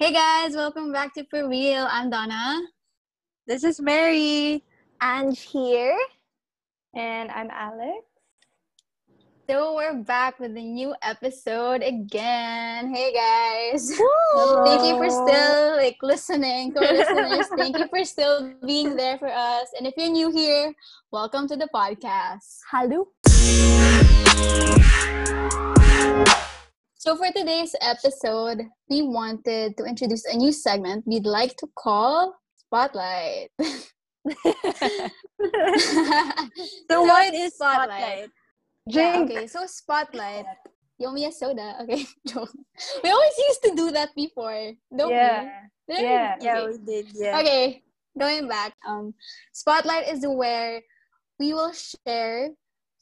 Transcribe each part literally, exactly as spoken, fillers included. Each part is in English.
Hey guys, welcome back to For Real. I'm Donna. This is Mary. Ange here. And I'm Alex. So we're back with a new episode again. Hey guys. Woo! Thank you for still like listening. Co-listeners, thank you for still being there for us. And if you're new here, welcome to the podcast. Hello. So for today's episode, we wanted to introduce a new segment we'd like to call Spotlight. So what is Spotlight? Drink. Yeah, okay, so Spotlight. Yo, me a soda. Okay, joke. We always used to do that before, don't yeah. we? Did yeah, we? Okay. yeah, we did. Yeah. Okay, going back. Um, Spotlight is where we will share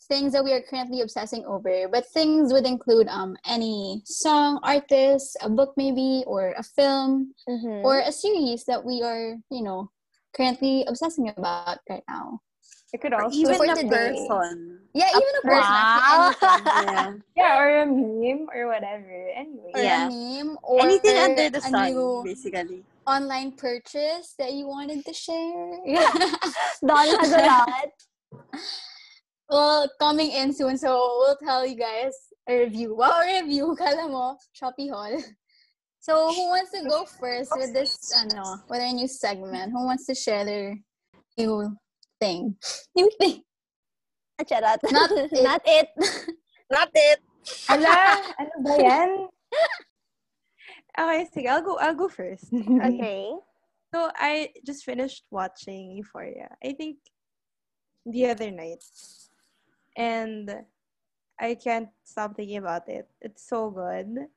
things that we are currently obsessing over, but things would include um any song, artist, a book maybe, or a film, mm-hmm. or a series that we are, you know, currently obsessing about right now. It could also even a today. person. Yeah, a even a person. Wow. Yeah. yeah, or a meme or whatever. Anyway, or yeah. a meme or anything under the sun, basically. Online purchase that you wanted to share. Yeah, Don has a lot. Well, coming in soon, so we'll tell you guys a review. Wow, a review, kala mo, Shopee haul. So, who wants to go first with this, ano, with our new segment? Who wants to share their new thing? New thing. Acharat. Not it. Not it. Not it. Ala, ano ba yan? Okay, sige, I'll go, I'll go first. Okay. So, I just finished watching Euphoria, I think, the other night. And I can't stop thinking about it. It's so good.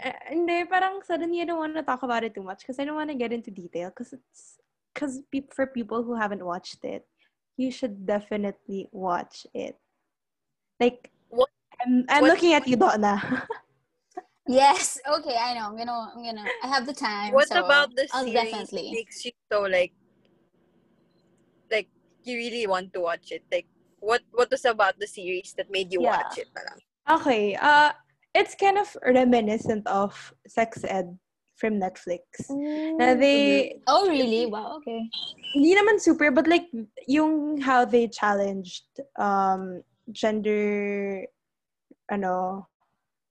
And I parang suddenly I don't want to talk about it too much because I don't want to get into detail. Because it's because pe- for people who haven't watched it, you should definitely watch it. Like what? I'm, I'm what? looking at you, Donna. Yes. Okay. I know. I'm gonna. I'm gonna. I have the time. What so about the I'll series definitely. makes you so like like you really want to watch it? Like. What what was about the series that made you yeah. watch it? Okay. Uh, it's kind of reminiscent of Sex Ed from Netflix. Mm. Now they Oh, really? Wow, okay. Hindi naman super, but like, yung how they challenged um, gender, ano,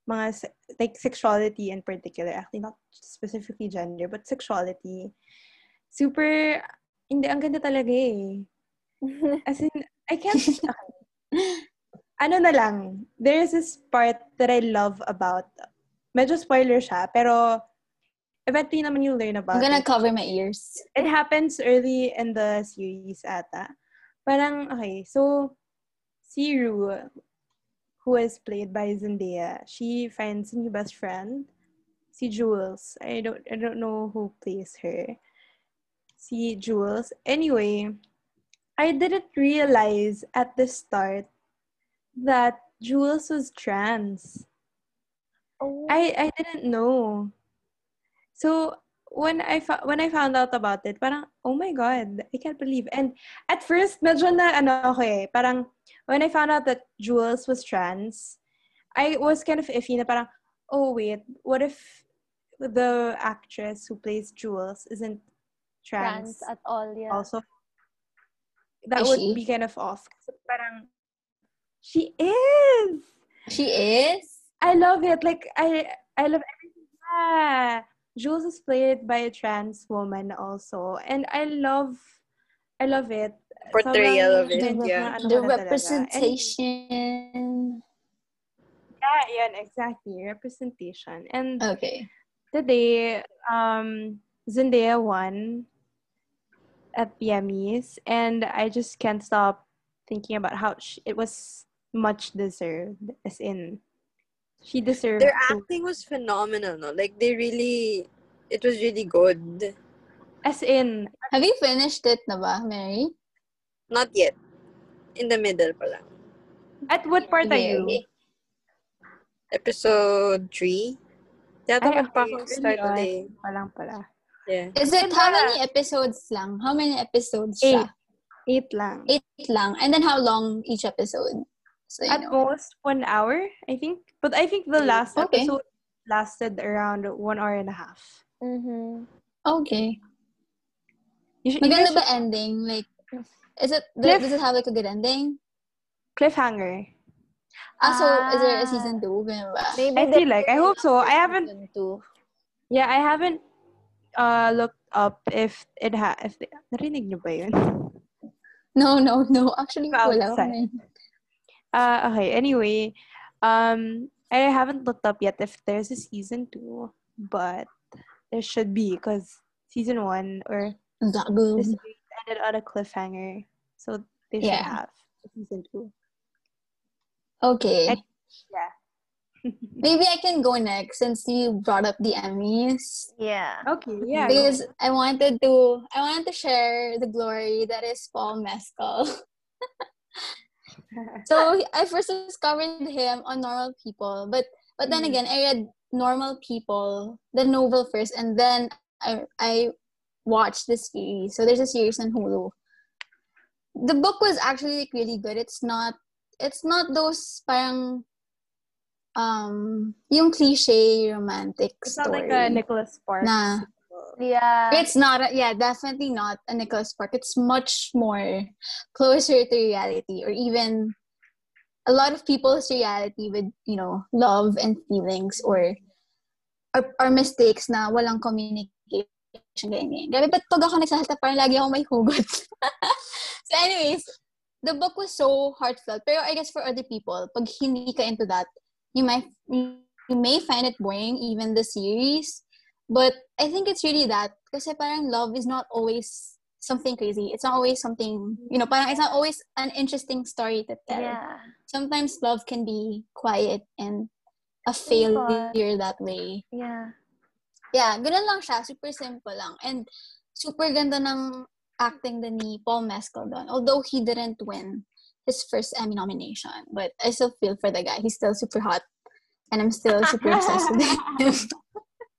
mga, like sexuality in particular. Actually, not specifically gender, but sexuality. Super, hindi, ang ganda talaga eh. As in, I can't. ano na lang. There's this part that I love about. Medyo spoiler siya, pero eventually naman you'll learn about. I'm gonna it. cover my ears. It happens early in the series ata. Parang okay, so si Rue, who is played by Zendaya, she finds a new best friend, si Jules. I don't, I don't know who plays her. Si Jules. Anyway. I didn't realize at the start that Jules was trans. Oh. I I didn't know. So when I fa- when I found out about it, parang oh my god, I can't believe. And at first, medyo na ano okay, parang when I found out that Jules was trans, I was kind of iffy na parang oh wait, what if the actress who plays Jules isn't trans, trans at all? Yeah. Also. That is would she? be kind of off. Parang, she is. She is. I love it. Like I, I love everything. Yeah. Jules is played by a trans woman also, and I love, I love it. Portrayal of it. Yeah. The representation. Yeah, yeah, exactly. Representation. And okay. Today, um, Zendaya won at the Emmys, and I just can't stop thinking about how she, it was much deserved, as in she deserved their to, acting was phenomenal, no? Like they really it was really good, as in have you finished it na ba, Mary? Not yet, in the middle pa lang. At what part are you? Episode three yata pa ako start today pa lang pala. Yeah. Is it how many episodes lang? How many episodes siya? Eight. Eight lang. Eight lang. And then how long each episode? So, At know. most one hour, I think. But I think the last okay. episode lasted around one hour and a half. Mm-hmm. Okay. You should, Maganda you should... ba ending? Like, is it, Cliff... does it have like a good ending? Cliffhanger. Ah, so ah. is there a season two? Maybe I feel like, I hope so. I haven't, two. yeah, I haven't uh, looked up if it ha, if they, narinig niyo ba yun? No, no, no. Actually, wala. Uh, okay, anyway, um, I haven't looked up yet if there's a season two, but there should be, because season one or this week ended on a cliffhanger, so they should yeah. have a season two. Okay. I, yeah. Maybe I can go next since you brought up the Emmys. Yeah. Okay. Yeah. Because I wanted to, I wanted to share the glory that is Paul Mescal. So I first discovered him on Normal People, but but then again I read Normal People, the novel first, and then I I watched the series. So there's a series on Hulu. The book was actually like really good. It's not. It's not those parang um yung cliche romantic it's story. It's not like a Nicholas Spark. Nah. Yeah. It's not. A, yeah, definitely not a Nicholas Spark. It's much more closer to reality, or even a lot of people's reality with, you know, love and feelings, or or, or mistakes na walang communication. Grabe, but pag ako nagsasalita parang lagi ako may hugot. So anyways, the book was so heartfelt. Pero I guess for other people, pag hindi ka into that, you might you may find it boring, even the series. But I think it's really that. Kasi parang love is not always something crazy. It's not always something, you know, parang it's not always an interesting story to tell. Yeah. Sometimes love can be quiet and a failure that way. Yeah. Yeah, ganun lang siya. Super simple lang. And super ganda ng acting din ni Paul Mescal doon. Although he didn't win his first Emmy nomination, but I still feel for the guy. He's still super hot, and I'm still super obsessed with him.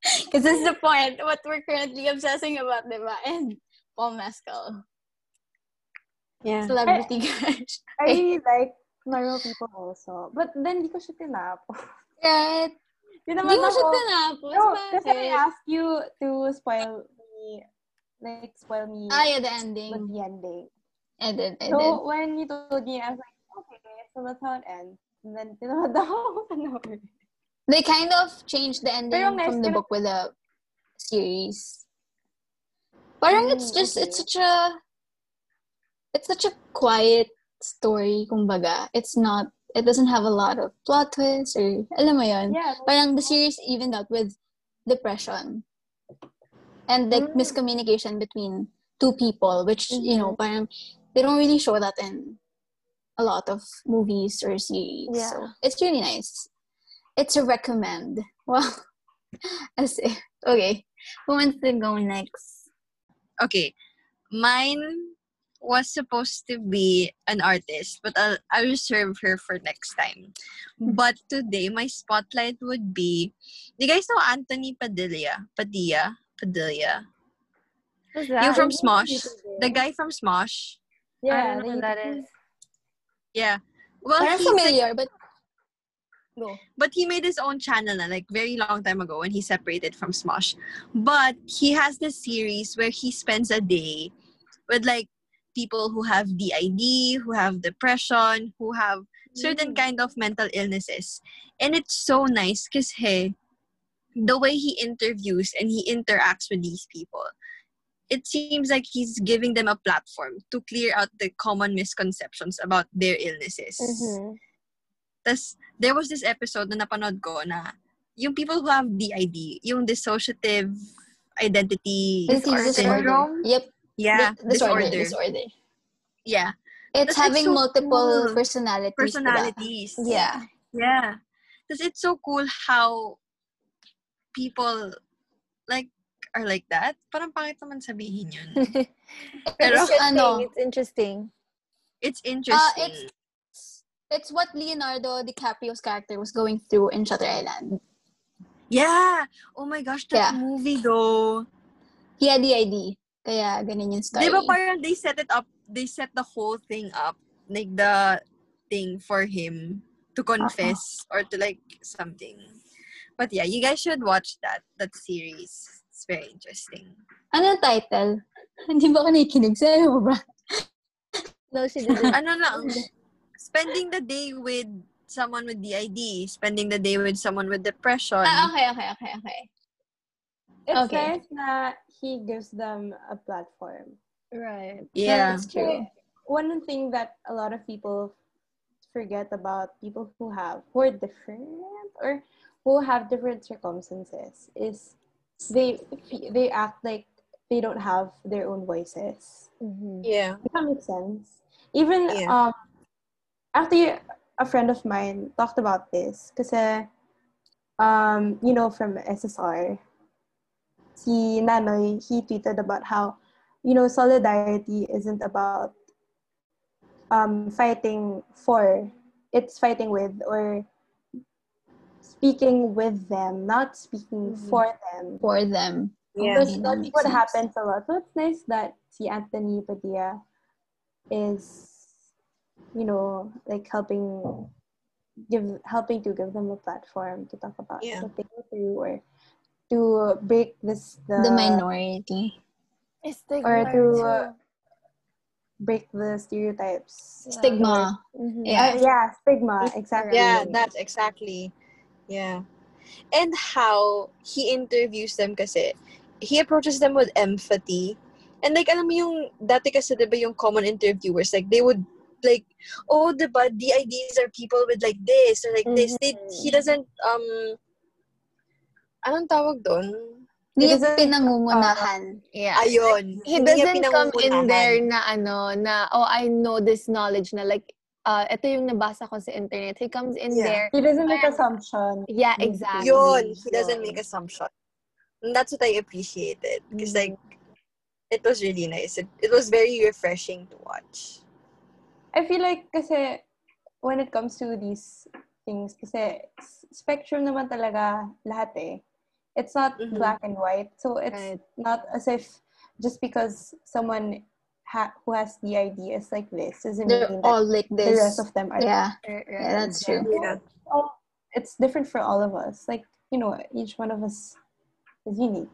Because this is the point, what we're currently obsessing about, diba? And Paul Mescal. Yeah. Celebrity crush. I, I really like Normal People also. But then, di ko siya tinapos. Right? Di mo siya tinapos. No, kasi I asked you to spoil me. Like, spoil me. Ah, yeah, the ending. But the ending. I did, I did. So, when you told me, I was like, okay, so that's how it ends. And then, you know, the whole thing. They kind of changed the ending Pero from the book with the series. Parang it's just, okay. it's such a, it's such a quiet story, kumbaga. It's not, it doesn't have a lot of plot twists, or, alam mo yun. Yeah, parang the series even dealt with depression. And like mm. miscommunication between two people, which mm-hmm. you know, parang they don't really show that in a lot of movies or series. Yeah. So it's really nice. It's a recommend. Well, as if okay. Who wants to go next? Okay, mine was supposed to be an artist, but I'll I'll reserve her for next time. But today my spotlight would be. Do you guys know Anthony Padilla? Padilla. Padilla. You from Smosh. The guy from Smosh. Yeah, I don't know who that is. Yeah. Well, I'm familiar, like, but... No. But he made his own channel like very long time ago when he separated from Smosh. But he has this series where he spends a day with like people who have D I D, who have depression, who have certain mm-hmm. kind of mental illnesses. And it's so nice because, hey, the way he interviews and he interacts with these people, it seems like he's giving them a platform to clear out the common misconceptions about their illnesses. Mm-hmm. Tas, there was this episode na napanood ko na yung people who have D I D, yung Dissociative Identity Disorder. Disorder. Yep. Yeah. D- disorder. Disorder. Disorder. Yeah. It's Tas, having it's so multiple cool. personalities. Personalities. Yeah. Yeah. Tas, it's so cool how people like are like that. Parang pangit naman sabihin yun. Pero, it's, ano, it's interesting. It's interesting. Uh, it's, it's what Leonardo DiCaprio's character was going through in Shutter Island. Yeah! Oh my gosh, that yeah. movie though. He had the idea. Kaya ganun yung story. Diba parang they set it up, they set the whole thing up, like the thing for him to confess uh-huh. or to like something. But yeah, you guys should watch that. That series. It's very interesting. Ano title? Hindi ba ka nakikinig? Sa'yo ba? No, she didn't. Ano lang? Spending the day with someone with D I D. Spending the day with someone with depression. Ah, okay, okay, okay, okay. It's okay. Nice that he gives them a platform. Right. Yeah. That's true. One thing that a lot of people forget about people who have, who are different or who have different circumstances is they they act like they don't have their own voices. Mm-hmm. Yeah. If that makes sense. Even yeah. um, after a friend of mine talked about this, kasi, um, you know, from S S R, si Nanoy, he tweeted about how, you know, solidarity isn't about um, fighting for, it's fighting with or speaking with them, not speaking mm-hmm. for them. For them. Yeah. That's that what sense. Happens a lot. So it's nice that si Anthony Padilla is, you know, like helping give helping to give them a platform to talk about yeah. what they go through or to break this the, the minority stigma or to uh, break the stereotypes stigma mm-hmm. yeah. Uh, yeah stigma exactly yeah that's exactly yeah and how he interviews them kasi he approaches them with empathy and like alam mo yung dati kasi diba yung common interviewers like they would like oh diba D I Ds are people with like this or like mm-hmm. this they, he doesn't um anong tawag doon? Hindi pinangungunahan. Uh, yeah. Ayun. He doesn't come in there na ano, na, oh, I know this knowledge na like, uh, ito yung nabasa ko sa internet. He comes in yeah. there. He doesn't make um, assumption. Yeah, exactly. Yun. He doesn't make assumption. And that's what I appreciated. Because mm-hmm. like, it was really nice. It, it was very refreshing to watch. I feel like kasi when it comes to these things, kasi spectrum naman talaga lahat eh. It's not mm-hmm. black and white. So it's right. not as if just because someone ha- who has the idea is like this doesn't They're mean all like this. The rest of them are yeah. different. Yeah, that's true. Yeah. So it's different for all of us. Like, you know, each one of us is unique.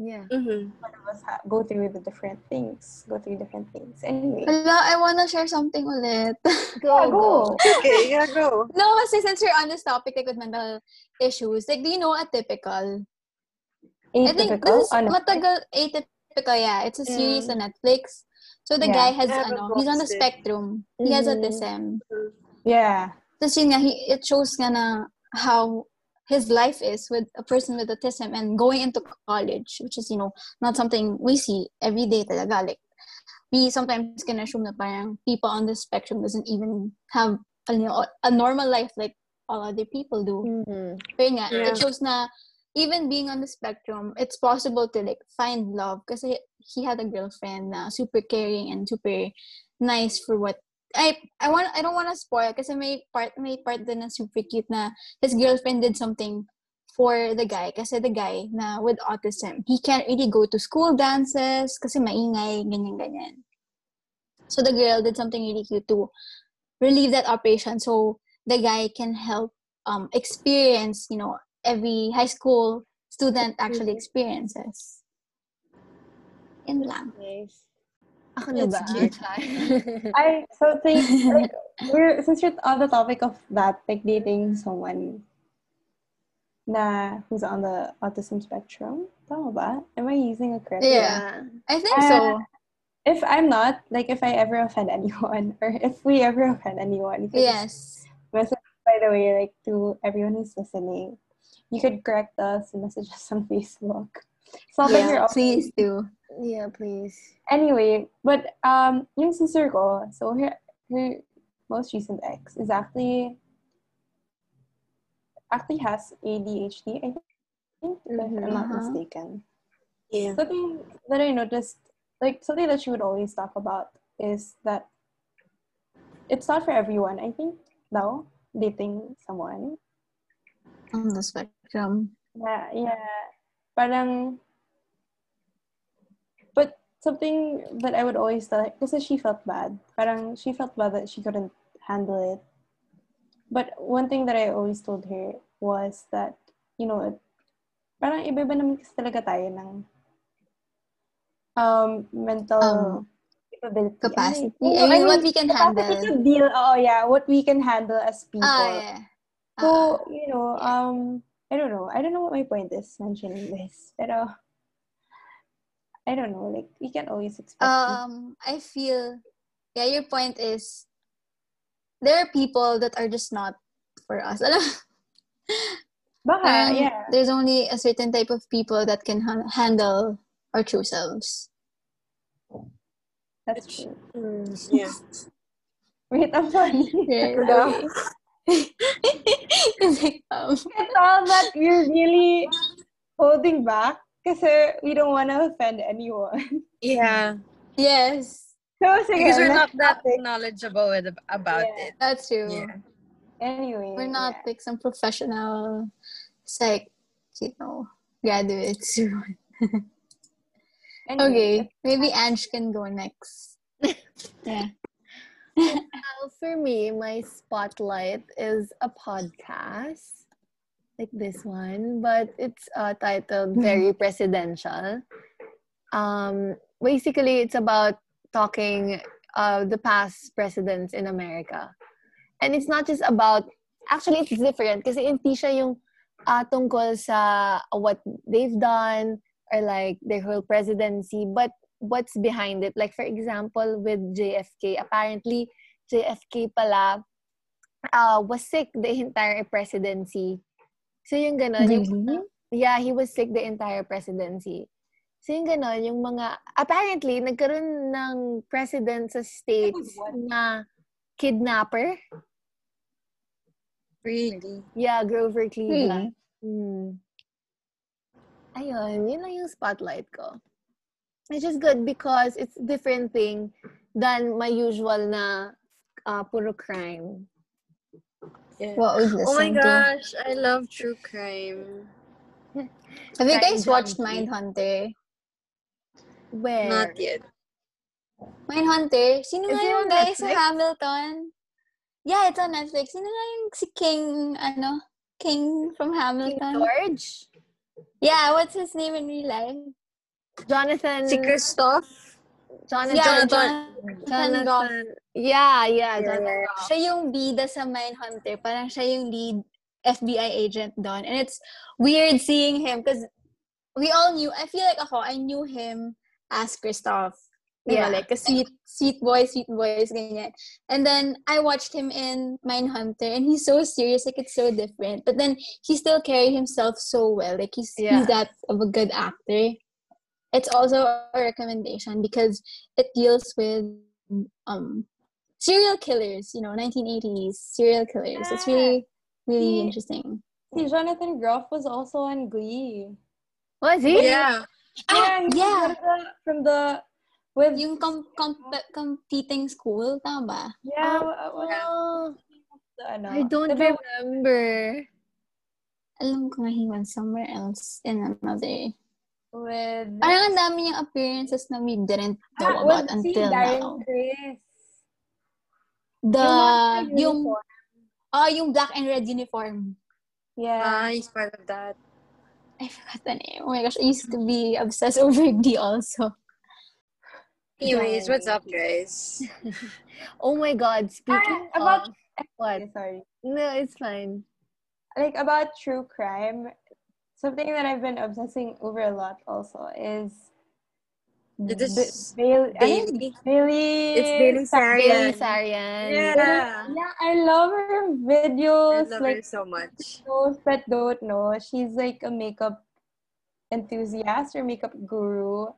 Yeah. Mm-hmm. Each one of us ha- go through the different things. Go through different things. Anyway. Hello, I want to share something ulit. Go, yeah, go. Okay, yeah, go. No, kasi since you're on this topic, like with mental issues. Like, do you know Atypical? Atypical? I think this is matagal, Atypical, yeah. It's a series mm. on Netflix. So the yeah. guy has, ano, he's on the it. spectrum. Mm-hmm. He has a T S M. Yeah. Tapos yun nga, he, it shows nga na how his life is with a person with a T S M and going into college, which is, you know, not something we see every day talaga. Like, we sometimes can assume that parang people on the spectrum doesn't even have, you know, a normal life like all other people do. Mm-hmm. Pero nga, yeah. it shows na even being on the spectrum, it's possible to like find love kasi he had a girlfriend na super caring and super nice for what I I want I don't want to spoil kasi may part may part din na super cute na his girlfriend did something for the guy kasi the guy na with autism, he can't really go to school dances kasi maingay, ganyan ganyan. So the girl did something really cute to relieve that operation. So the guy can help um, experience, you know, every high school student actually experiences. Yan lang. Nice. Ako na ba? I so think like we're since we're on the topic of that, like dating someone na who's on the autism spectrum. Tama ba? Am I using a correct? Yeah, one? I think uh, so. If I'm not, like, if I ever offend anyone, or if we ever offend anyone, yes. Message, by the way, like, to everyone who's listening, you could correct us and message us on Facebook. It's not yeah, like you're please do. Yeah, please. Anyway, but um, yung sister ko, so her her most recent ex is actually actually has A D H D, I think, if mm-hmm. I'm not mistaken. Yeah. Something that I noticed, like something that she would always talk about is that it's not for everyone. I think. Now, dating someone on the spectrum. Yeah, yeah. Parang, but something that I would always tell her, because she felt bad. Parang she felt bad that she couldn't handle it. But one thing that I always told her was that you know, parang iba-iba naman kasi talaga tayo ng um, mental um, capability. Capacity. I mean, I mean, I mean, what we can handle. To deal, oh, yeah. What we can handle as people. Uh, yeah. uh, so, you know, yeah. um, I don't know. I don't know what my point is mentioning this. Pero, I don't know. Like, we can always expect Um, it. I feel, yeah, your point is, there are people that are just not for us. Baka, um, yeah. There's only a certain type of people that can ha- handle our true selves. That's true. Mm, yeah. Wait, I'm funny. Right, okay. It's like, um, it's all that we're really holding back because we don't want to offend anyone. Yeah. Yes. So, so because yeah, we're not that topic. knowledgeable about yeah. it. That's true. Yeah. Anyway. We're not yeah. like some professional psych, you know, graduates. Anyway, okay. Maybe Ange can go next. Yeah. Well, for me, my spotlight is a podcast like this one, but it's uh, titled Very Presidential. Um, basically, it's about talking uh, the past presidents in America. And it's not just about, actually it's different kasi hindi siya yung uh, tungkol sa what they've done or like their whole presidency, but what's behind it. Like for example, with J F K, apparently J F K pala uh, was sick the entire presidency. So yung ganon. Really? Yung, yeah, he was sick the entire presidency. So yung ganon, yung mga, apparently nagkaroon ng president sa states na kidnapper. Really? Yeah, Grover Cleveland. Really? Mm. Ayun, yun lang yung spotlight ko. It's just good because it's a different thing than my usual na uh, puro crime. Yeah. What was this? Oh my gosh, to? I love true crime. Have crime you guys watched Mindhunter? Where? Not yet. Mindhunter? Sino nga yung guy sa Hamilton? Yeah, it's on Netflix. Sino nga yung si King, ano? King from Hamilton? King George? Yeah, what's his name in real life? Jonathan. Si Christoph? Jonathan. Yeah, Jonathan. Jonathan. Jonathan. Yeah, yeah, yeah, Jonathan. Yeah. Siya yung bida sa Mindhunter. Parang siya yung lead F B I agent doon. And it's weird seeing him because we all knew, I feel like ako, I knew him as Christoph. Yeah, you know, like a sweet, sweet boy, sweet boys, ganyan. And then I watched him in Mindhunter, and he's so serious, like it's so different. But then he still carried himself so well, like he's yeah. he's that of a good actor. It's also a recommendation because it deals with um serial killers, you know, nineteen eighties serial killers. It's really, really interesting. See, Jonathan Groff was also on Glee. Was he? Yeah. Yeah. yeah. From the with yung com- com- competing school, tama ba? Yeah, well, well, I don't remember. Alam ko nga he went somewhere else in another. With parang ang dami yung appearances na we didn't know ah, about until now. Chris. The yung oh yung black and red uniform. Yeah, ah, he's part of that. I forgot the name. Oh my gosh, I used to be obsessed over D also. Anyways, what's up, guys? Oh my God! Speaking ah, about of, what? Sorry, no, it's fine. Like about true crime, something that I've been obsessing over a lot also is this B- Bailey. Bailey. Bailey. It's Bailey Sarian. Sarian. Yeah, yeah, I love her videos. I love like, her so much. Those that don't know, she's like a makeup enthusiast or makeup guru.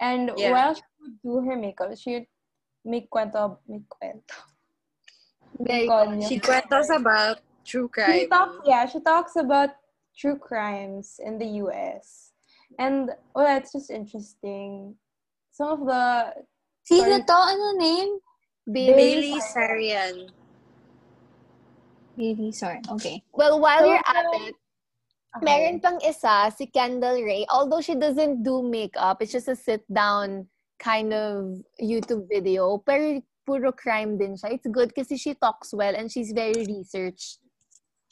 And yeah. while she would do her makeup, she would make cuento, make cuento. Make yeah, she cuentos about true crime. She talks, yeah, she talks about true crimes in the U S. And, well, that's just interesting. Some of the... Sino to? Ano name? Bailey Sarian. Bailey Sarian, okay. Well, while so, you're at it, okay. Meron pang isa, si Kendall Ray. Although she doesn't do makeup, it's just a sit-down kind of YouTube video. Pero puro crime din siya. It's good kasi she talks well and she's very researched.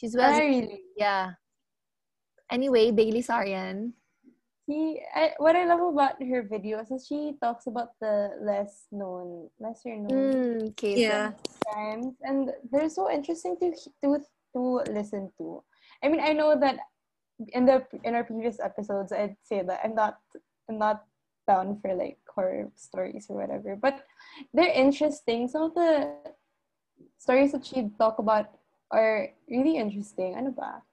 She's well... Very, yeah. Anyway, Bailey Sarian. She, I, what I love about her videos is she talks about the less known, lesser known mm, cases, yeah. crimes, and they're so interesting to to to listen to. I mean, I know that in the in our previous episodes, I'd say that I'm not I'm not down for like horror stories or whatever, but they're interesting. Some of the stories that she talk about are really interesting. Ano ba?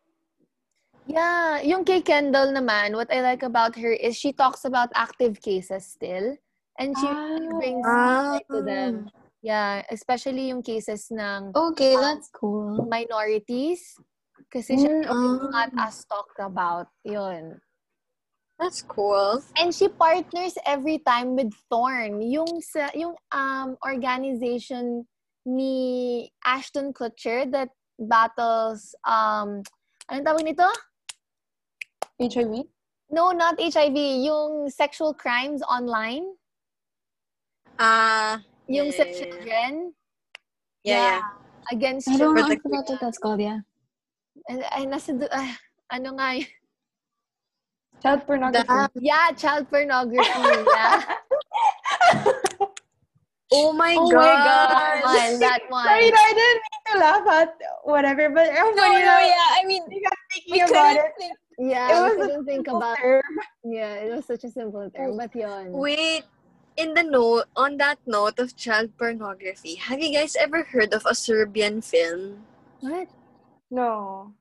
Yeah, yung kay Kendall naman, what I like about her is she talks about active cases still. And she ah, brings ah. light to them. Yeah, especially yung cases ng okay, um, that's cool. minorities. Kasi mm, siya um, not as talked about. Yun. That's cool. And she partners every time with THORN. Yung, sa, yung um organization ni Ashton Kutcher that battles, um, anong tawag nito? H I V? No, not H I V. Yung sexual crimes online. Ah. Uh, yung yeah, sa children. Yeah, yeah. yeah. Against I don't know what that's called, yeah. Ay, nasa, uh, ano nga yun? Child pornography. The, yeah, child pornography. yeah. Oh my oh god. Oh my god. That one. Sorry, I didn't mean to laugh at whatever, but I'm no, no, know, yeah. I mean, you got thinking about it. Think, yeah, it was didn't think about term. Yeah, it was such a simple term, but yon. Wait, in the note, on that note of child pornography, have you guys ever heard of A Serbian Film? What? No.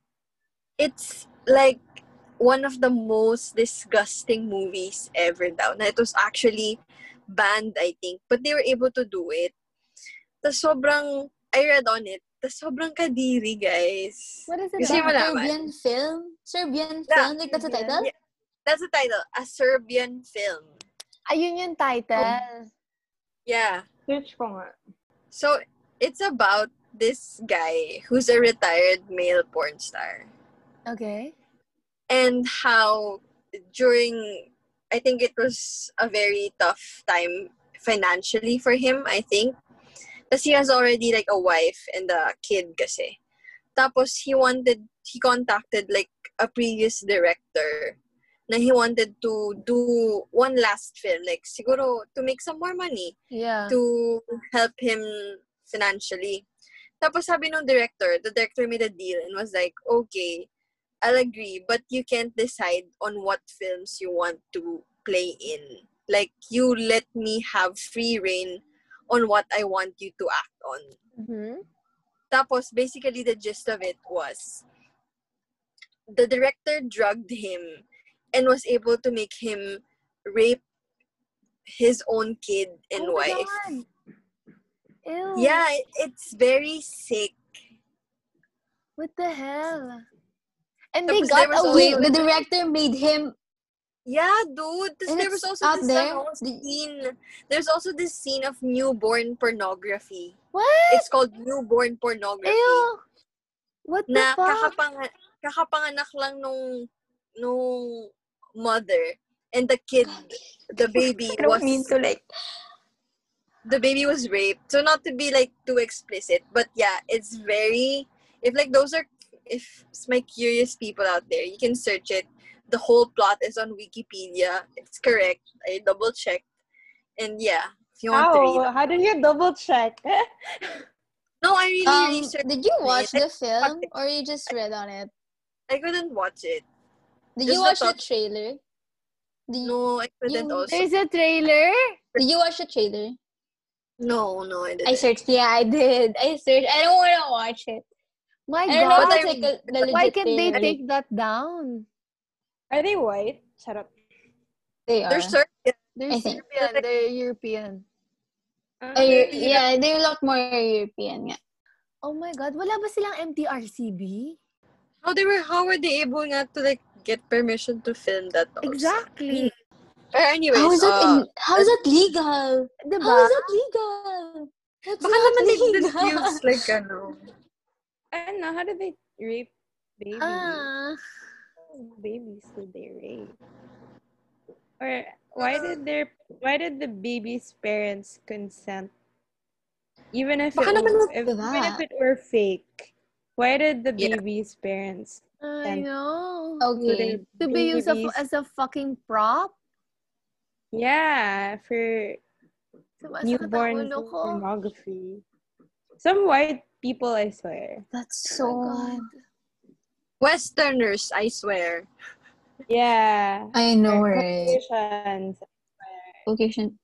It's like one of the most disgusting movies ever daw. Na it was actually banned, I think. But they were able to do it. Tas sobrang, I read on it. Tas sobrang kadiri, guys. What is it? Serbian Film? Serbian yeah. Film? Like, that's the title? Yeah. That's the title. A Serbian Film. Ayun yung title. Oh. Yeah. Search ko nga. So, it's about this guy who's a retired male porn star. Okay. And how during... I think it was a very tough time financially for him, I think. Because he has already like a wife and a kid kasi. Tapos he wanted, he contacted like a previous director na he wanted to do one last film. Like siguro to make some more money. Yeah. To help him financially. Tapos sabi ng director, the director made a deal and was like, okay, I'll agree, but you can't decide on what films you want to play in. Like, you let me have free reign on what I want you to act on. Mm-hmm. Tapos, basically, the gist of it was the director drugged him and was able to make him rape his own kid and oh wife. God. Ew. Yeah, it, it's very sick. What the hell? And they got away. The director made him. Yeah, dude. There was also this there? scene. There's also this scene of newborn pornography. What? It's called newborn pornography. Ew. What the na fuck? Kakapang- kakapanganak lang nung, nung mother. And the kid, the baby I don't was... mean to like... The baby was raped. So not to be like too explicit. But yeah, it's very... If like those are... If my curious people out there, you can search it. The whole plot is on Wikipedia. It's correct. I double checked. And yeah, if you want how? to read it. How did you double check? No, I really um, researched. Did you watch it. the film or you just read on it? I couldn't watch it. Did just you watch the, the trailer? Did you, no, I couldn't you, also. There's a trailer? Did you watch the trailer? No, no, I didn't. I searched. Yeah, I did. I searched. I don't want to watch it. My God, I mean, like a, why can't they thing? take that down? Are they white? Shut up. They are. They're Serbian. They're I Serbian. Think. They're European. Uh, they're, yeah, they look more European. Yeah. Oh my God, wala ba silang M T R C B? How they were? How were they able not to like get permission to film that? Also? Exactly. But anyways, how is that? Uh, in, how is that legal? Diba? How is that legal? That's Baka not legal. Views, like ano. I don't know. How do they rape babies? Uh, babies did they rape? Or why did their why did the baby's parents consent? Even if it was, if, even if it were fake, why did the baby's yeah. parents I know. Okay. To be used as a fucking prop? Yeah, for newborn pornography. Some white people, I swear. That's so... Oh, Westerners, I swear. Yeah. I know, right? Caucasians. Caucasian.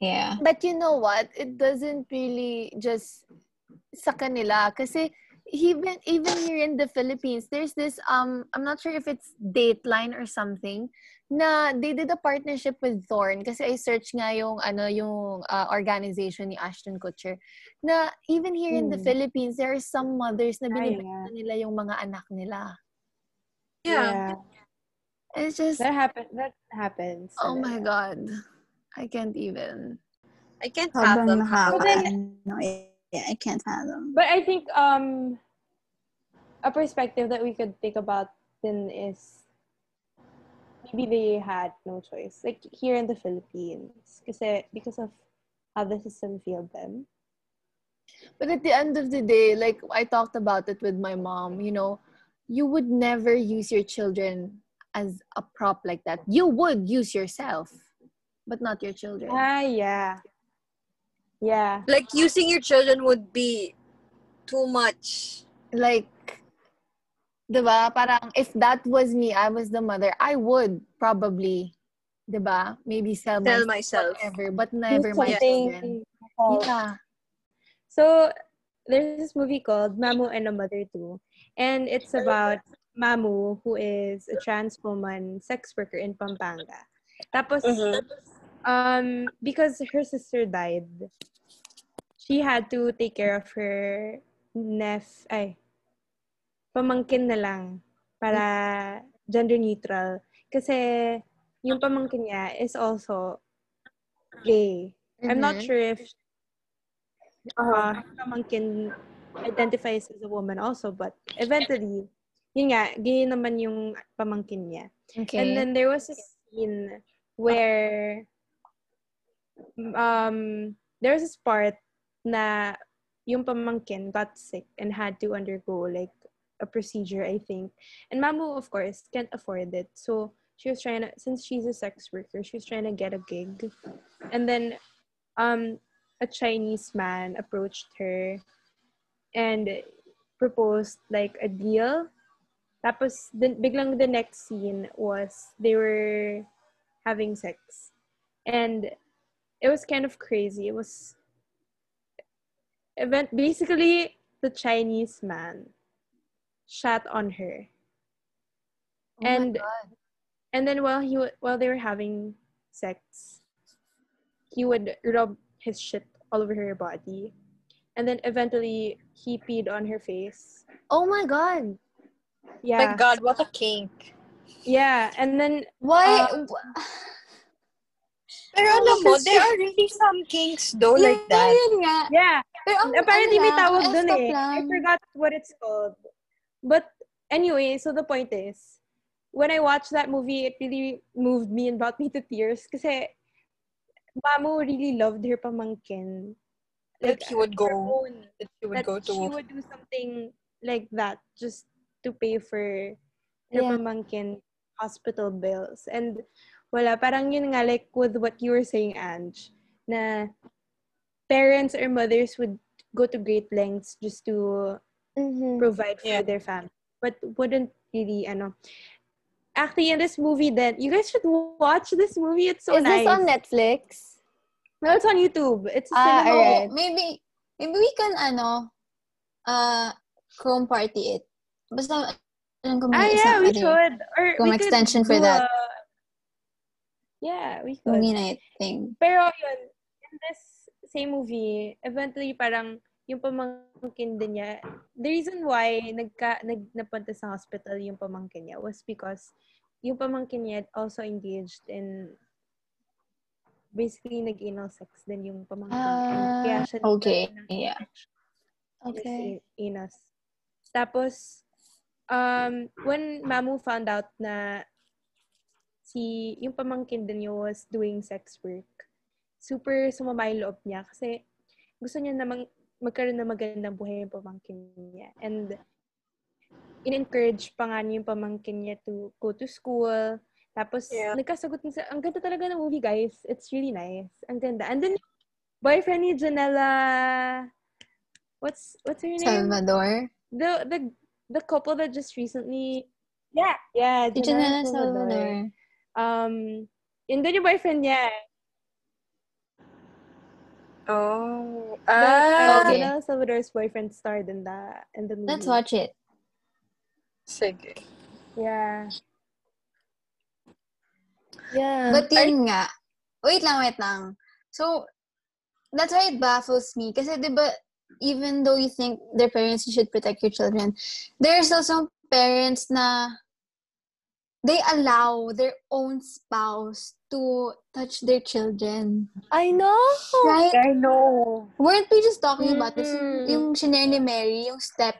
Yeah. But you know what? It doesn't really just... Sa kanila. Kasi... Even even here in the Philippines, there's this, um I'm not sure if it's Dateline or something, na they did a partnership with THORN. Kasi I searched nga yung, ano, yung uh, organization ni Ashton Kutcher. Na even here mm. in the Philippines, there are some mothers na binibigyan nila yung mga anak nila. Yeah. yeah. It's just... That, happen that happens. Oh my that. God. I can't even. I can't fathom how. Yeah, I can't fathom. But I think um, a perspective that we could think about then is maybe they had no choice. Like here in the Philippines, kasi, because of how the system failed them. But at the end of the day, like I talked about it with my mom, you know, you would never use your children as a prop like that. You would use yourself, but not your children. Ah, yeah. Yeah. Like, using your children would be too much. Like, diba? Parang, if that was me, I was the mother, I would probably, diba? Maybe sell, sell myself. myself. Whatever, but never my children. Oh. Yeah. So, there's this movie called Mamu and a Mother Too. And it's about Mamu, who is a trans woman sex worker in Pampanga. Tapos, uh-huh. Um, because her sister died, she had to take care of her nef, ay, pamangkin na lang para gender neutral. Kasi yung pamangkin niya is also gay. Mm-hmm. I'm not sure if uh, her pamangkin identifies as a woman also, but eventually, yun nga, gay naman yung pamangkin niya. Okay. And then there was a scene where Um, there's this part na yung pamangkin got sick and had to undergo like a procedure, I think. And Mamu, of course, can't afford it. So she was trying to, since she's a sex worker, she was trying to get a gig. And then um, a Chinese man approached her and proposed like a deal. Tapos, the, biglang the next scene was they were having sex. And it was kind of crazy. It was event basically the Chinese man shot on her, oh and and then while he while they were having sex, he would rub his shit all over her body, and then eventually he peed on her face. Oh my God! Yeah. My God, what a kink! Yeah, and then why? Um, Pero oh, alam mo, there are really some kinks though, yeah, like that. Nga. Yeah. Pero, um, apparently may tawag dun eh. I forgot what it's called. But anyway, so the point is, when I watched that movie, it really moved me and brought me to tears. Kasi Mamu really loved her pamangkin. Like, like he would go. Own, that she would that go to. She would do something like that just to pay for her yeah. pamangkin hospital bills. And wala, parang yun nga, like with what you were saying, Ange, na parents or mothers would go to great lengths just to mm-hmm. provide for yeah. their family, but wouldn't really, ano. Actually, in this movie then, you guys should watch this movie. It's so Is nice. Is this on Netflix? No, it's on YouTube. It's a ah, cinema. Right. Maybe, maybe we can, ano, uh, Chrome party it. Basta, ah, yeah, we should. Or Chrome we extension could do for that. A, Yeah, we could. Midnight thing. Pero yun, in this same movie, eventually parang yung pamangkin din niya, the reason why nagka, nag, napunta sa hospital yung pamangkin niya was because yung pamangkin niya also engaged in basically nag-anal sex din yung pamangkin niya. Uh, Kaya siya okay, yeah. Okay. Anus. Tapos, um, when Mamu found out na si, yung pamangkin din niya was doing sex work, super sumama yung loob niya kasi gusto niya na mag- magkaroon ng magandang buhay yung pamangkin niya. And in-encourage pa nga niya yung pamangkin niya to go to school. Tapos, yeah. nagkasagot niya, ang ganda talaga ng movie, guys. It's really nice. Ang ganda. And then, boyfriend ni Janela, what's what's her name? Salvador. The the the couple that just recently, yeah, yeah, Janela Salvador. Um, yun doon yung boyfriend niya. Oh, ah, uh, okay. Janela Salvador's boyfriend starred in that in the movie. Let's watch it. Sige. Yeah. Yeah. But yun nga. Wait lang, wait lang. So, that's why it baffles me. Kasi diba, even though you think their parents, you should protect your children, there are still some parents na they allow their own spouse to touch their children. I know! Right? I know. Weren't we just talking mm-hmm. about this? Yung shinare ni Mary, yung step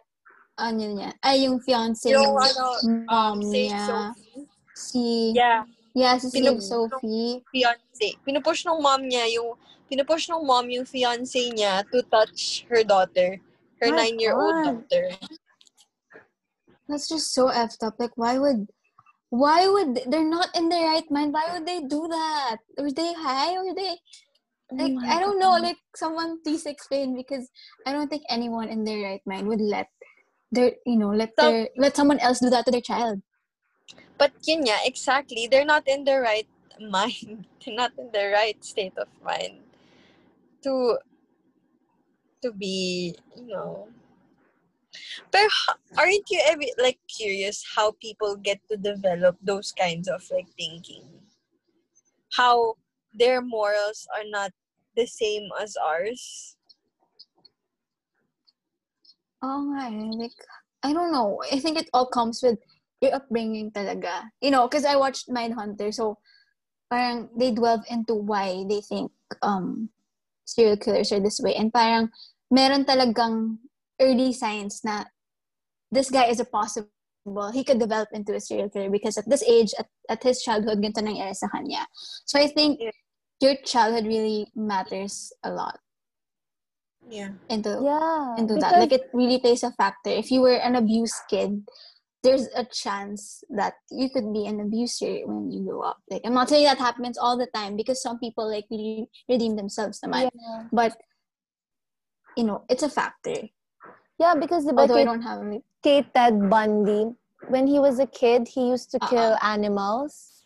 ano niya? Ay, yung fiancé. Yung ano, um, si Sophie. Si, yeah. Yeah, si Pinu- Sophie. Fiancé. Pinupush ng mom niya yung, pinupush ng mom yung fiancé niya to touch her daughter. Her My nine-year-old God. daughter. That's just so effed up. Like, why would, why would, they, they're not in their right mind. Why would they do that? Were they high? Were they, like, oh I don't God. know. Like, someone please explain because I don't think anyone in their right mind would let They're, you know, let so, their, let someone else do that to their child. But yun nga, exactly. They're not in their right mind. They're not in their right state of mind to to be, you know. But aren't you ever like curious how people get to develop those kinds of like thinking? How their morals are not the same as ours? Oh my, like, I don't know. I think it all comes with your upbringing talaga. You know, because I watched Mindhunter, so parang they delve into why they think um, serial killers are this way. And parang meron talagang early signs na this guy is a possible, he could develop into a serial killer because at this age, at, at his childhood, ganito nangyari sa kanya. So I think your childhood really matters a lot. Yeah. Into, yeah, into that. Like, it really plays a factor. If you were an abused kid, there's a chance that you could be an abuser when you grow up. Like, I'm not saying that happens all the time because some people, like, really redeem themselves naman. Yeah. But, you know, it's a factor. Yeah, because the Although Kate, I don't have any... Kate Ted Bundy, when he was a kid, he used to uh-uh. kill animals.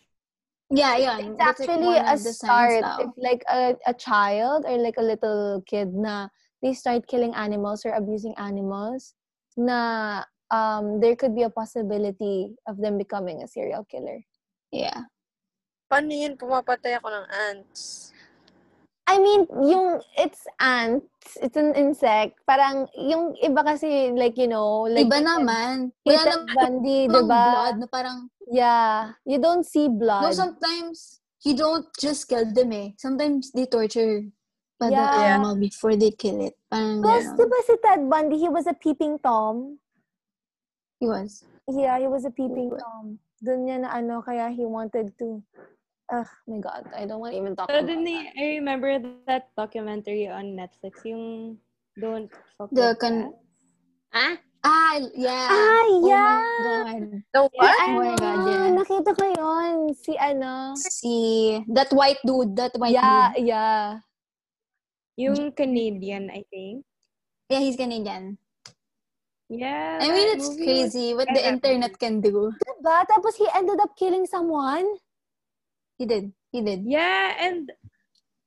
Yeah, yeah. It's actually like a start. If, like, a, a child or, like, a little kid na they start killing animals or abusing animals, na um, there could be a possibility of them becoming a serial killer. Yeah. Paano yun? Pumapatay ako ng ants. I mean, yung, it's ants. It's an insect. Parang, yung iba kasi, like, you know, like... Iba naman. Wala naman Bundy, diba? Blood na parang... Yeah. You don't see blood. No, sometimes, you don't just kill them eh. Sometimes, they torture pa yeah. the animal before they kill it. Parang, plus, you know. Diba si Ted Bundy, he was a peeping Tom. He was. Yeah, he was a peeping was. Tom. Dun niya na ano, kaya he wanted to... Oh my God, I don't want to even talk so about that. I remember that documentary on Netflix, yung Don't Fuck the With con- Ah? Ah, yeah. Ah, yeah. Oh my God. The what? Yeah, oh my God, yeah. Nakita ko yun. Si ano? Si, that white dude, that white yeah, dude. Yeah, yeah. Yung Canadian, I think. Yeah, he's Canadian. Yeah. I mean, it's crazy what the internet can do. Diba? Tapos he ended up killing someone? He did. He did. Yeah, and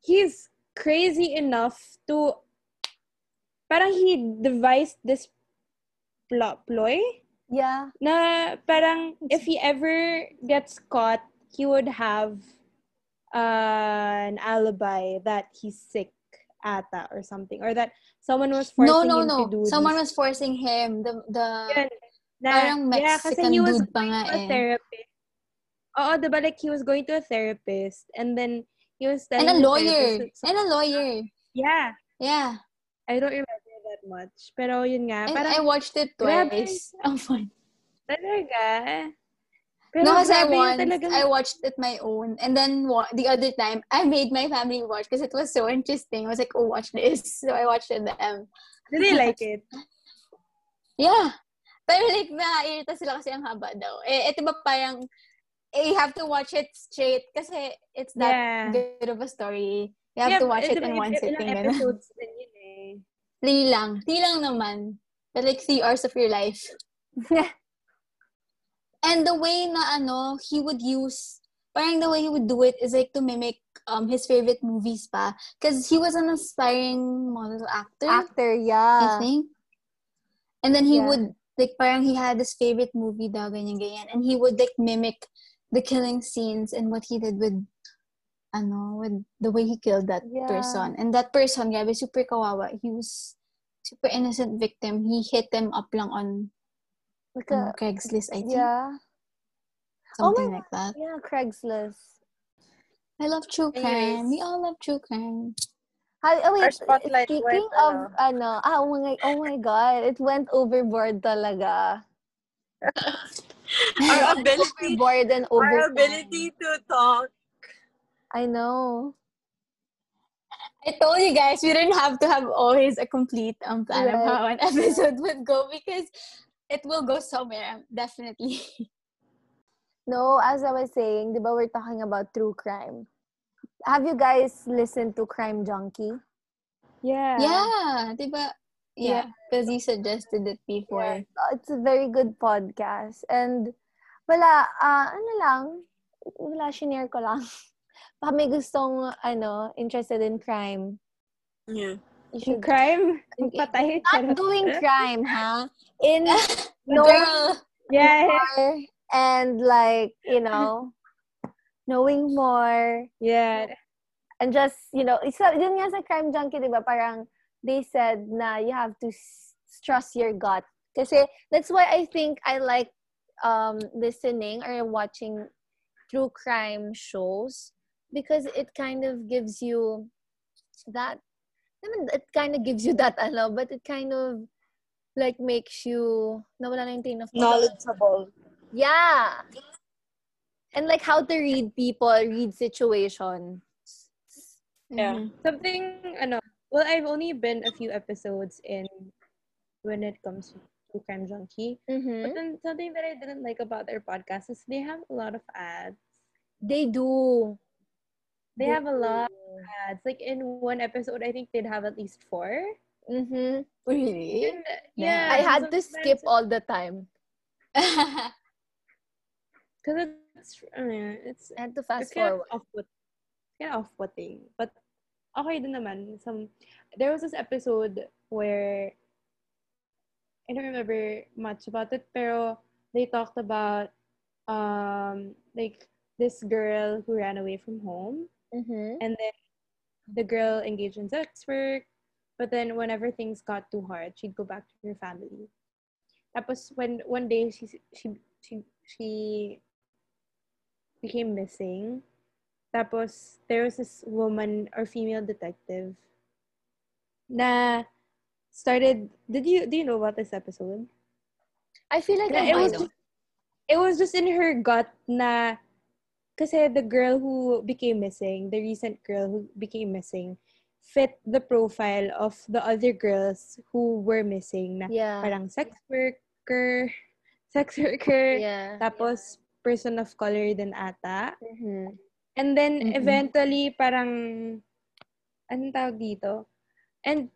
he's crazy enough to... Parang he devised this plot ploy. Yeah. Na parang if he ever gets caught, he would have uh, an alibi that he's sick ata or something. Or that someone was forcing no, no, him no. to do this. Someone was forcing him. The, the yeah, na, parang Mexican yeah, he was dude pa nga eh. Therapist. Oh, diba? Like, he was going to a therapist and then he was telling... And a lawyer. And a lawyer. Yeah. Yeah. I don't remember that much. Pero yun nga. Parang, I watched it twice. Oh, fun. Talaga? Pero no, because I once, talaga. I watched it my own. And then wa- the other time, I made my family watch because it was so interesting. I was like, oh, watch this. So I watched it them. Did they like it? Yeah. Pero like, na-irita sila kasi ang haba daw. Eh, ito ba parang, eh, you have to watch it straight kasi it's that yeah. good of a story. You have yeah, to watch it in one sitting. Ilang episodes din yun eh. Three lang. Three lang naman. But like, three hours of your life. And the way na ano, he would use, parang the way he would do it is like to mimic um his favorite movies pa. Because he was an aspiring model actor. Actor, yeah. I think. And then he yeah. would, like, parang he had his favorite movie daw, ganyan, ganyan. And he would, like, mimic the killing scenes and what he did with, ano, with the way he killed that yeah. person. And that person, grabe, super kawawa. He was super innocent victim. He hit him up lang on, like a, on Craigslist, I think. Yeah. Something oh like God. that. Yeah, Craigslist. I love true crime. Anyways. We all love true crime. How, oh wait, speaking went, of, uh, ano, ah, oh my, oh my God, it went overboard talaga. Our ability, overboard and overboard. Our ability to talk. I know. I told you guys, we didn't have to have always a complete um, plan right. of how an episode yeah. would go because it will go somewhere, definitely. No, as I was saying, di ba, we're talking about true crime. Have you guys listened to Crime Junkie? Yeah. Yeah, diba? Yeah, because yeah. you suggested it before. Yeah. It's a very good podcast. And wala, uh, ano lang, wala, shinare ko lang. Baka may gustong, ano, interested in crime. Yeah. You should, in crime? In, in, not doing crime, huh? In normal yeah. and like, you know, knowing more. Yeah. And just, you know, it's yun nga sa Crime Junkie, diba? Parang, they said na you have to s- trust your gut. Kasi, that's why I think I like um, listening or watching true crime shows because it kind of gives you that, I mean, it kind of gives you that, ano, but it kind of like makes you, nawala na yung tain of knowledgeable. Yeah. And like how to read people, read situations. Yeah. Mm-hmm. Something, ano, well, I've only been a few episodes in when it comes to Crime Junkie. Mm-hmm. But then something that I didn't like about their podcast is they have a lot of ads. They do. They, they have do. a lot of ads. Like in one episode, I think they'd have at least four. Mm-hmm. Really? And, yeah. yeah. I had to skip all the time. Because it's, I mean, it's, I had to fast forward. Kind of off-putting. But, okay din naman. Some, there was this episode where, I don't remember much about it, pero they talked about, um, like, this girl who ran away from home. Mm-hmm. And then, the girl engaged in sex work. But then, whenever things got too hard, she'd go back to her family. Tapos, when, one day, she, she, she, she became missing. Tapos, there was this woman or female detective na started, did you, do you know about this episode? I feel like I it was just, it was just in her gut na, kasi the girl who became missing, the recent girl who became missing, fit the profile of the other girls who were missing na yeah. parang sex worker, sex worker, yeah. tapos yeah. person of color din ata. Mm-hmm. And then, mm-hmm. eventually, parang, anong tawag dito? And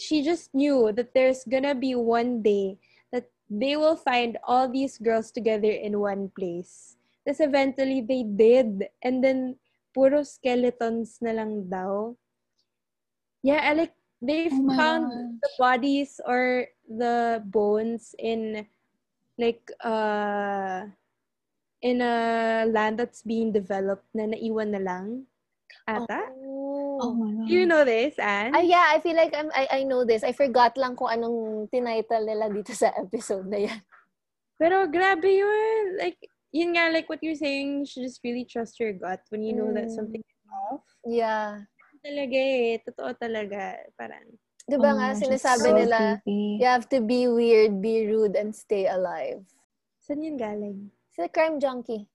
she just knew that there's gonna be one day that they will find all these girls together in one place. Tapos eventually, they did. And then, puro skeletons na lang daw. Yeah, I like, they oh found gosh. the bodies or the bones in, like, uh... in a land that's being developed na naiwan na lang ata. Oh, oh my God. You know this, Anne? Uh, yeah, I feel like I'm, I I know this. I forgot lang kung anong tinitle nila dito sa episode na yan. Pero grabe yun. Like, yun nga, like what you're saying, you should just really trust your gut when you know mm. that something is off. Yeah. Talaga eh. Totoo talaga. Parang. Diba oh, nga, sinasabi so nila, creepy. You have to be weird, be rude, and stay alive. Saan yun galing? The Crime Junkie.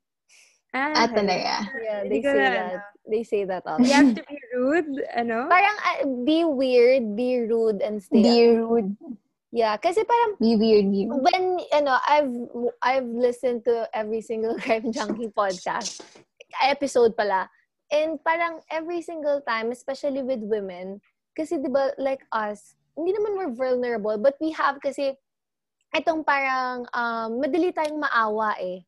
Ah, talaga. Yeah, they say that. They say that also. You have to be rude, ano? Parang, uh, be weird, be rude, and stay Be up. rude. Yeah, kasi parang be weird you. When you know, I've I've listened to every single Crime Junkie podcast episode pala, and parang every single time, especially with women, kasi diba like us, hindi naman we're vulnerable, but we have kasi itong parang um, madali tayong maawa eh.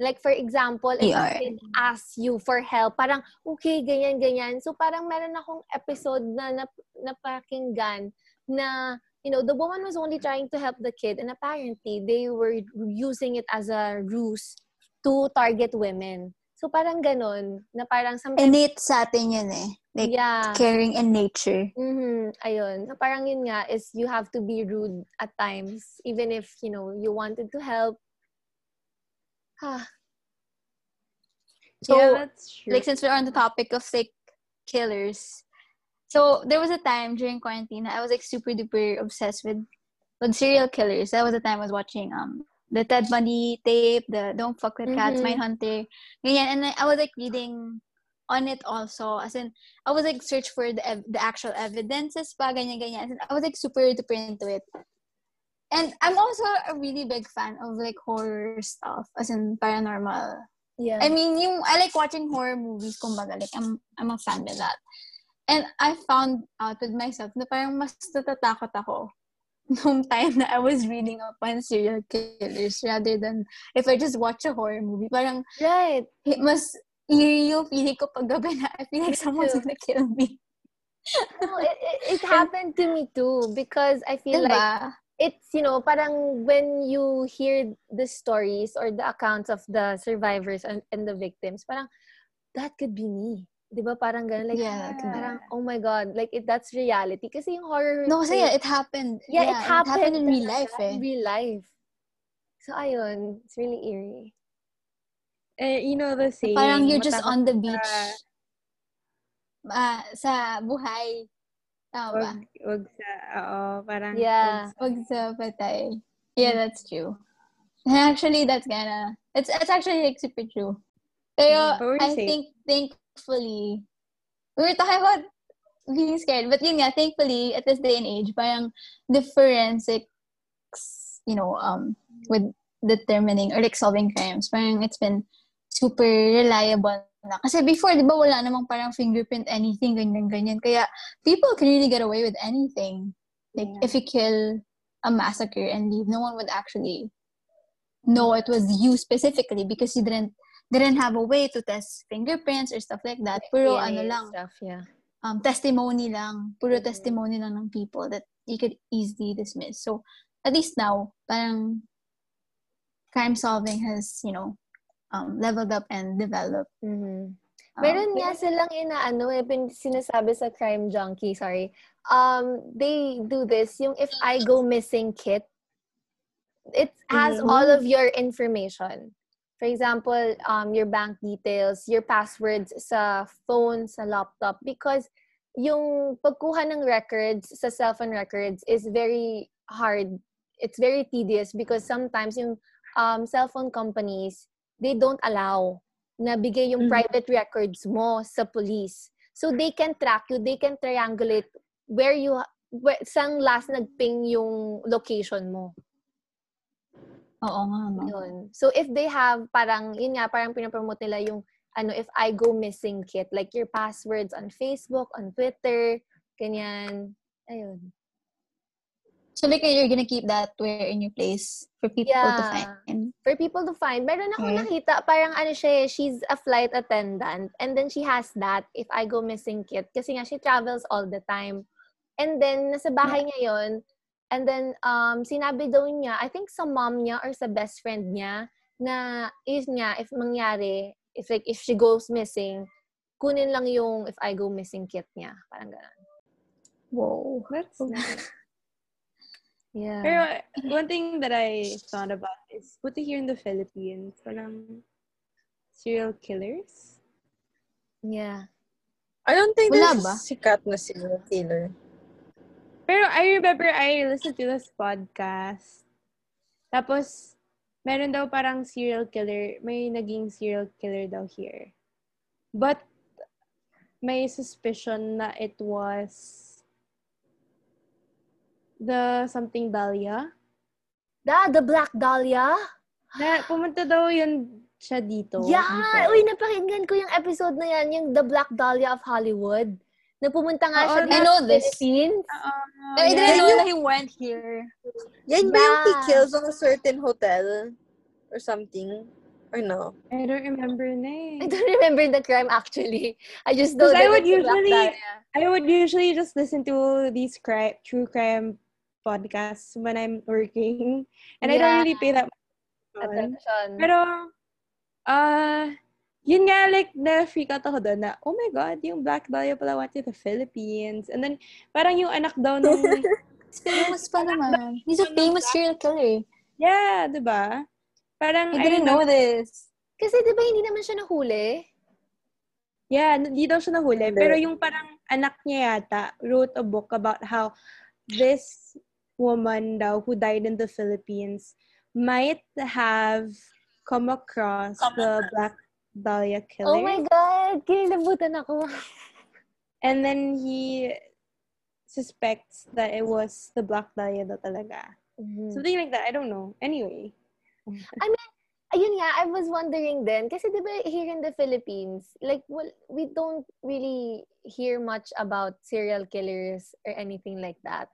Like for example, if I can ask you for help, parang okay ganyan ganyan. So parang meron akong episode na napakinggan na, you know, the woman was only trying to help the kid, and apparently they were using it as a ruse to target women. So parang ganon, na parang something. Innate sa atin yun eh. Like, yeah. Caring and nature. Mm-hmm. Ayun. Na parang yun nga, is you have to be rude at times, even if, you know, you wanted to help. Ah. So, yeah, that's true. Like, since we're on the topic of, like, killers, so, there was a time during quarantine I was, like, super duper obsessed with, with serial killers. That was the time I was watching um the Ted Bundy tape, the Don't Fuck With Cats, mm-hmm. Mindhunter. And I was, like, reading on it also. As in, I was, like, search for the ev- the actual evidences pa, ganyan, ganyan. As in, I was, like, super duper into it. And I'm also a really big fan of, like, horror stuff. As in, paranormal. Yeah. I mean, yung, I like watching horror movies, kumbaga. Like, I'm, I'm a fan of that. And I found out with myself na parang mas natatakot ako nung time na I was reading up on serial killers rather than if I just watch a horror movie. Parang, right. Mas eerie yung feeling ko paggabi na I feel like someone's gonna kill me. No, it, it, it happened to me too because I feel diba? Like it's, you know, parang when you hear the stories or the accounts of the survivors and, and the victims, parang that could be me. Diba parang ganun? Like, yeah. Parang, oh my God. Like, it, that's reality. Kasi yung horror... No, kasi yeah, it happened. Yeah, yeah it, happened. it happened in real life eh. In real life. So, ayun. It's really eerie. Eh, you know the saying. Parang you're just on the beach. Uh, sa buhay. Tama ba? Wag sa... Oo, parang... Yeah. Wag sa patay. Yeah, that's true. And actually, that's gonna... It's, it's actually like super true. Pero, yeah, I safe. think... think Thankfully, we were talking about being scared, but yun nga, thankfully, at this day and age, parang the forensics, you know, um, with determining or like solving crimes, parang it's been super reliable na. Kasi before, di ba, wala namang parang fingerprint anything, ganyan, ganyan. Kaya people can really get away with anything. Like, yeah. If you kill a massacre and leave, no one would actually know it was you specifically because you didn't They didn't have a way to test fingerprints or stuff like that. Puro yeah, ano yeah, lang. Stuff, yeah. Um, testimony lang. Puro mm-hmm. testimony lang ng people that you could easily dismiss. So, at least now, parang crime solving has, you know, um, leveled up and developed. Mm-hmm. Um, Meron nga silang ina, ano, eh, sinasabi sa Crime Junkie, sorry. Um, they do this, yung if I go missing kit, it has mm-hmm. all of your information. For example, um, your bank details, your passwords sa phone, sa laptop. Because yung pagkuha ng records sa cellphone records is very hard. It's very tedious because sometimes yung um, cellphone companies, they don't allow na bigay yung mm-hmm. private records mo sa police. So they can track you, they can triangulate where you, where, saan last nagping yung location mo. Oo nga, no? So if they have parang yun nga parang pinapromote nila yung ano if I go missing kit like your passwords on Facebook, on Twitter, ganyan. Ayun. So like you're gonna keep that where in your place for people yeah, to find. For people to find. Meron ako okay. nakita parang ano siya, she's a flight attendant and then she has that if I go missing kit kasi nga she travels all the time. And then nasa bahay yeah. niya yun. And then, um, sinabi daw niya, I think sa mom niya or sa best friend niya, na if niya, if mangyari, if like, if she goes missing, kunin lang yung if I go missing kit niya. Parang ganun. Whoa. That's nice. Yeah. Pero, one thing that I thought about is, puti here in the Philippines, walang serial killers? Yeah. I don't think there's a sikat na serial killer. Pero I remember I listened to this podcast. Tapos, meron daw parang serial killer. May naging serial killer daw here. But, may suspicion na it was the something Dahlia. Da, the Black Dahlia? Na, pumunta daw yun siya dito. Yeah! Dito. Uy, napakinggan ko yung episode na yan, yung The Black Dahlia of Hollywood. Na pumunta nga oh, siya. I know this. Philippines. Uh-oh. No, I didn't know that he went here. Yan yeah. ba yung he kills on a certain hotel? Or something? Or no? I don't remember na eh. I don't remember the crime actually. I just know that I would usually, I would usually just listen to these crime, true crime podcasts when I'm working. And yeah. I don't really pay that much attention. attention. Pero, uh... yun nga, like, na-freak out ako doon na, oh my God, yung Black Dahlia pala went to the Philippines. And then, parang yung anak daw nung... He's famous pa naman. He's a famous serial killer. Yeah, diba? Parang, I didn't I know, know this. Kasi diba, hindi naman siya nahuli? Yeah, hindi daw siya nahuli. Pero yung parang anak niya yata wrote a book about how this woman daw who died in the Philippines might have come across come the across. Black Dahlia killer. Oh my God! Kinilabutan ako. And then he suspects that it was the Black Dahlia daw talaga. Mm-hmm. Something like that. I don't know. Anyway. I mean, ayun nga, I was wondering then, kasi diba here in the Philippines, like, well, we don't really hear much about serial killers or anything like that.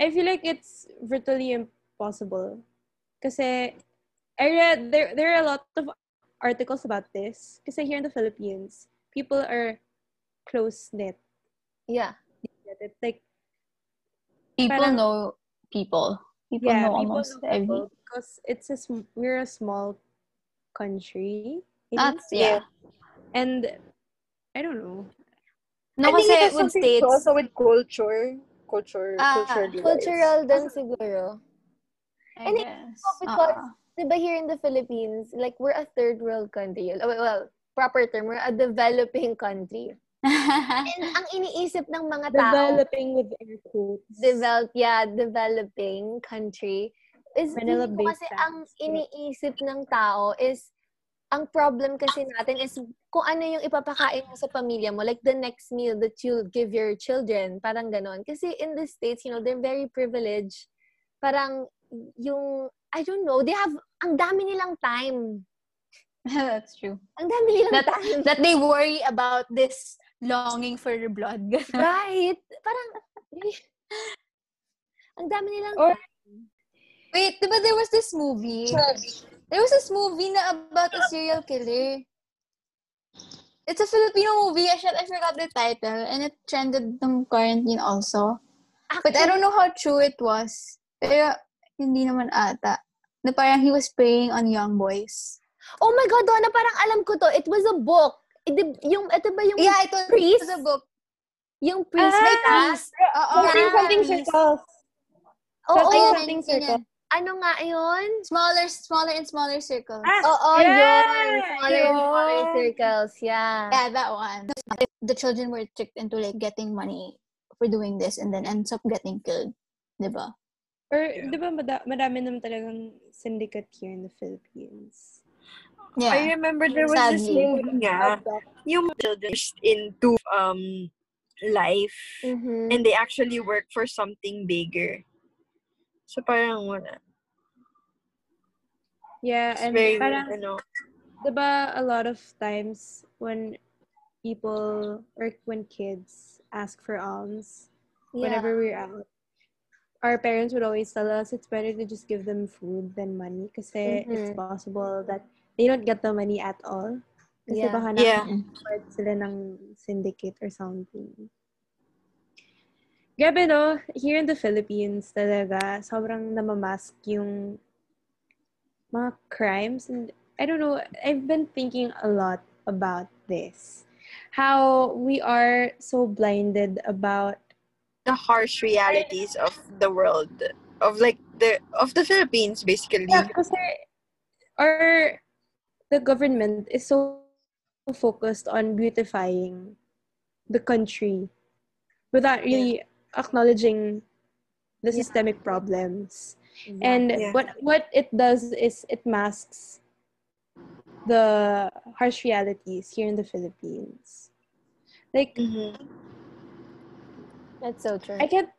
I feel like it's virtually impossible. Kasi, I read, there, there are a lot of articles about this because here in the Philippines people are close-knit. Yeah. It's like people parang, know people. People yeah, know people almost know people every because it's a, we're a small country. That's yeah. yeah. And I don't know. No, I think with states also with culture, culture, ah, culture cultural din siguro. I and guess. Because diba here in the Philippines, like, we're a third world country. Well, proper term, we're a developing country. And ang iniisip ng mga tao... Developing with air quotes. Develop, yeah, developing country. Is kasi ang iniisip ng tao is, ang problem kasi natin is kung ano yung ipapakain mo sa pamilya mo. Like, the next meal that you'll give your children. Parang ganon. Kasi in the States, you know, they're very privileged. Parang yung... I don't know. They have ang dami nilang time. That's true. Ang dami nilang that, time. That they worry about this longing for blood. Right? Parang ang dami nilang or, time. Wait, diba there was this movie? There was this movie na about a serial killer. It's a Filipino movie. I I forgot the title, and it trended ng quarantine also. Actually, but I don't know how true it was. Pero hindi naman ata. Na parang he was preying on young boys. Oh my God, Donna, parang alam ko to. It was a book. It, yung, ito ba yung yeah, it was, priest? It was a book. Yung priest. Ah, may priest. Oh, something, yeah. something circles. Oh, something, oh, something circles. Ano nga yun? Smaller, smaller and smaller circles. Ah, oh, oh, yeah, yun. Smaller yeah. and smaller circles, yeah. Yeah, that one. The children were tricked into like getting money for doing this and then ends up getting killed. Diba? Or, yeah. Di ba, madami naman talagang syndicate here in the Philippines. Yeah. I remember there was Sadly. this movie nga, yung children into um, life, mm-hmm. and they actually work for something bigger. So, parang wala. Yeah, it's and parang, you know, di ba, a lot of times when people, or when kids ask for alms, yeah. whenever we're out, our parents would always tell us it's better to just give them food than money kasi mm-hmm. it's possible that they don't get the money at all. Kasi yeah. baka na-import yeah. sila ng syndicate or something. Grabe no, here in the Philippines talaga, sobrang namamask yung mga crimes. And I don't know, I've been thinking a lot about this. How we are so blinded about the harsh realities of the world, of like the of the Philippines basically. Yeah, because our the government is so focused on beautifying the country without really yeah. acknowledging the yeah. systemic problems. Yeah. And yeah. what what it does is it masks the harsh realities here in the Philippines. Like. Mm-hmm. That's so true. I can't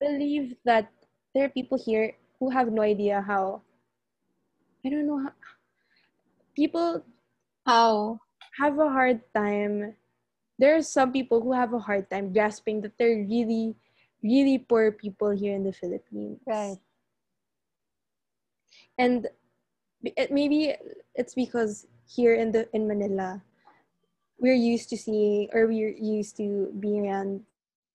believe that there are people here who have no idea how, I don't know, how, people how have a hard time. There are some people who have a hard time grasping that there are really, really poor people here in the Philippines. Right. And it, maybe it's because here in the in Manila, we're used to seeing, or we're used to being around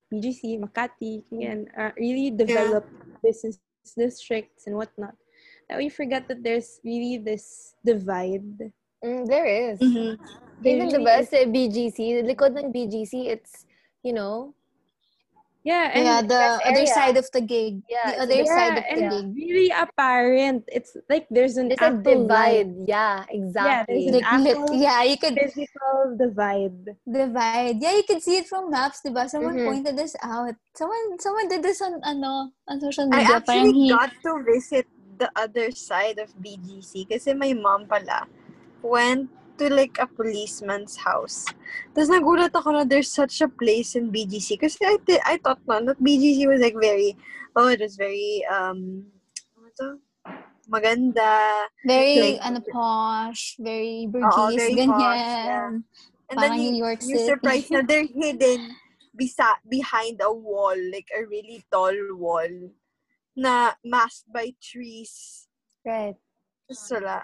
B G C, Makati, and uh, really developed yeah. business districts and whatnot. That we forget that there's really this divide. Mm, there is. Mm-hmm. There Even really the best is. B G C, the likod ng B G C, it's, you know, yeah, and yeah, the other area. side of the gig. Yeah, the other yeah, side of the and gig. It's really apparent. It's like there's an there's a divide. Line. Yeah, exactly. Yeah, like, actual, yeah, you could physical divide. Divide. Yeah, you can see it from maps, diba? Someone mm-hmm. pointed this out. Someone, someone did this on ano on social media. I actually got to visit the other side of B G C kasi my mom pala went to like a policeman's house. Tapos nagulat ako na there's such a place in B G C kasi I, th- I thought na that B G C was like very, oh, it was very, um, ano maganda. Very, like, ano, posh, very burgess, very ganyan. Posh, yeah. And parang then you, New York City. You're surprised na they're hidden besa- behind a wall, like a really tall wall na masked by trees. Right. Just wala.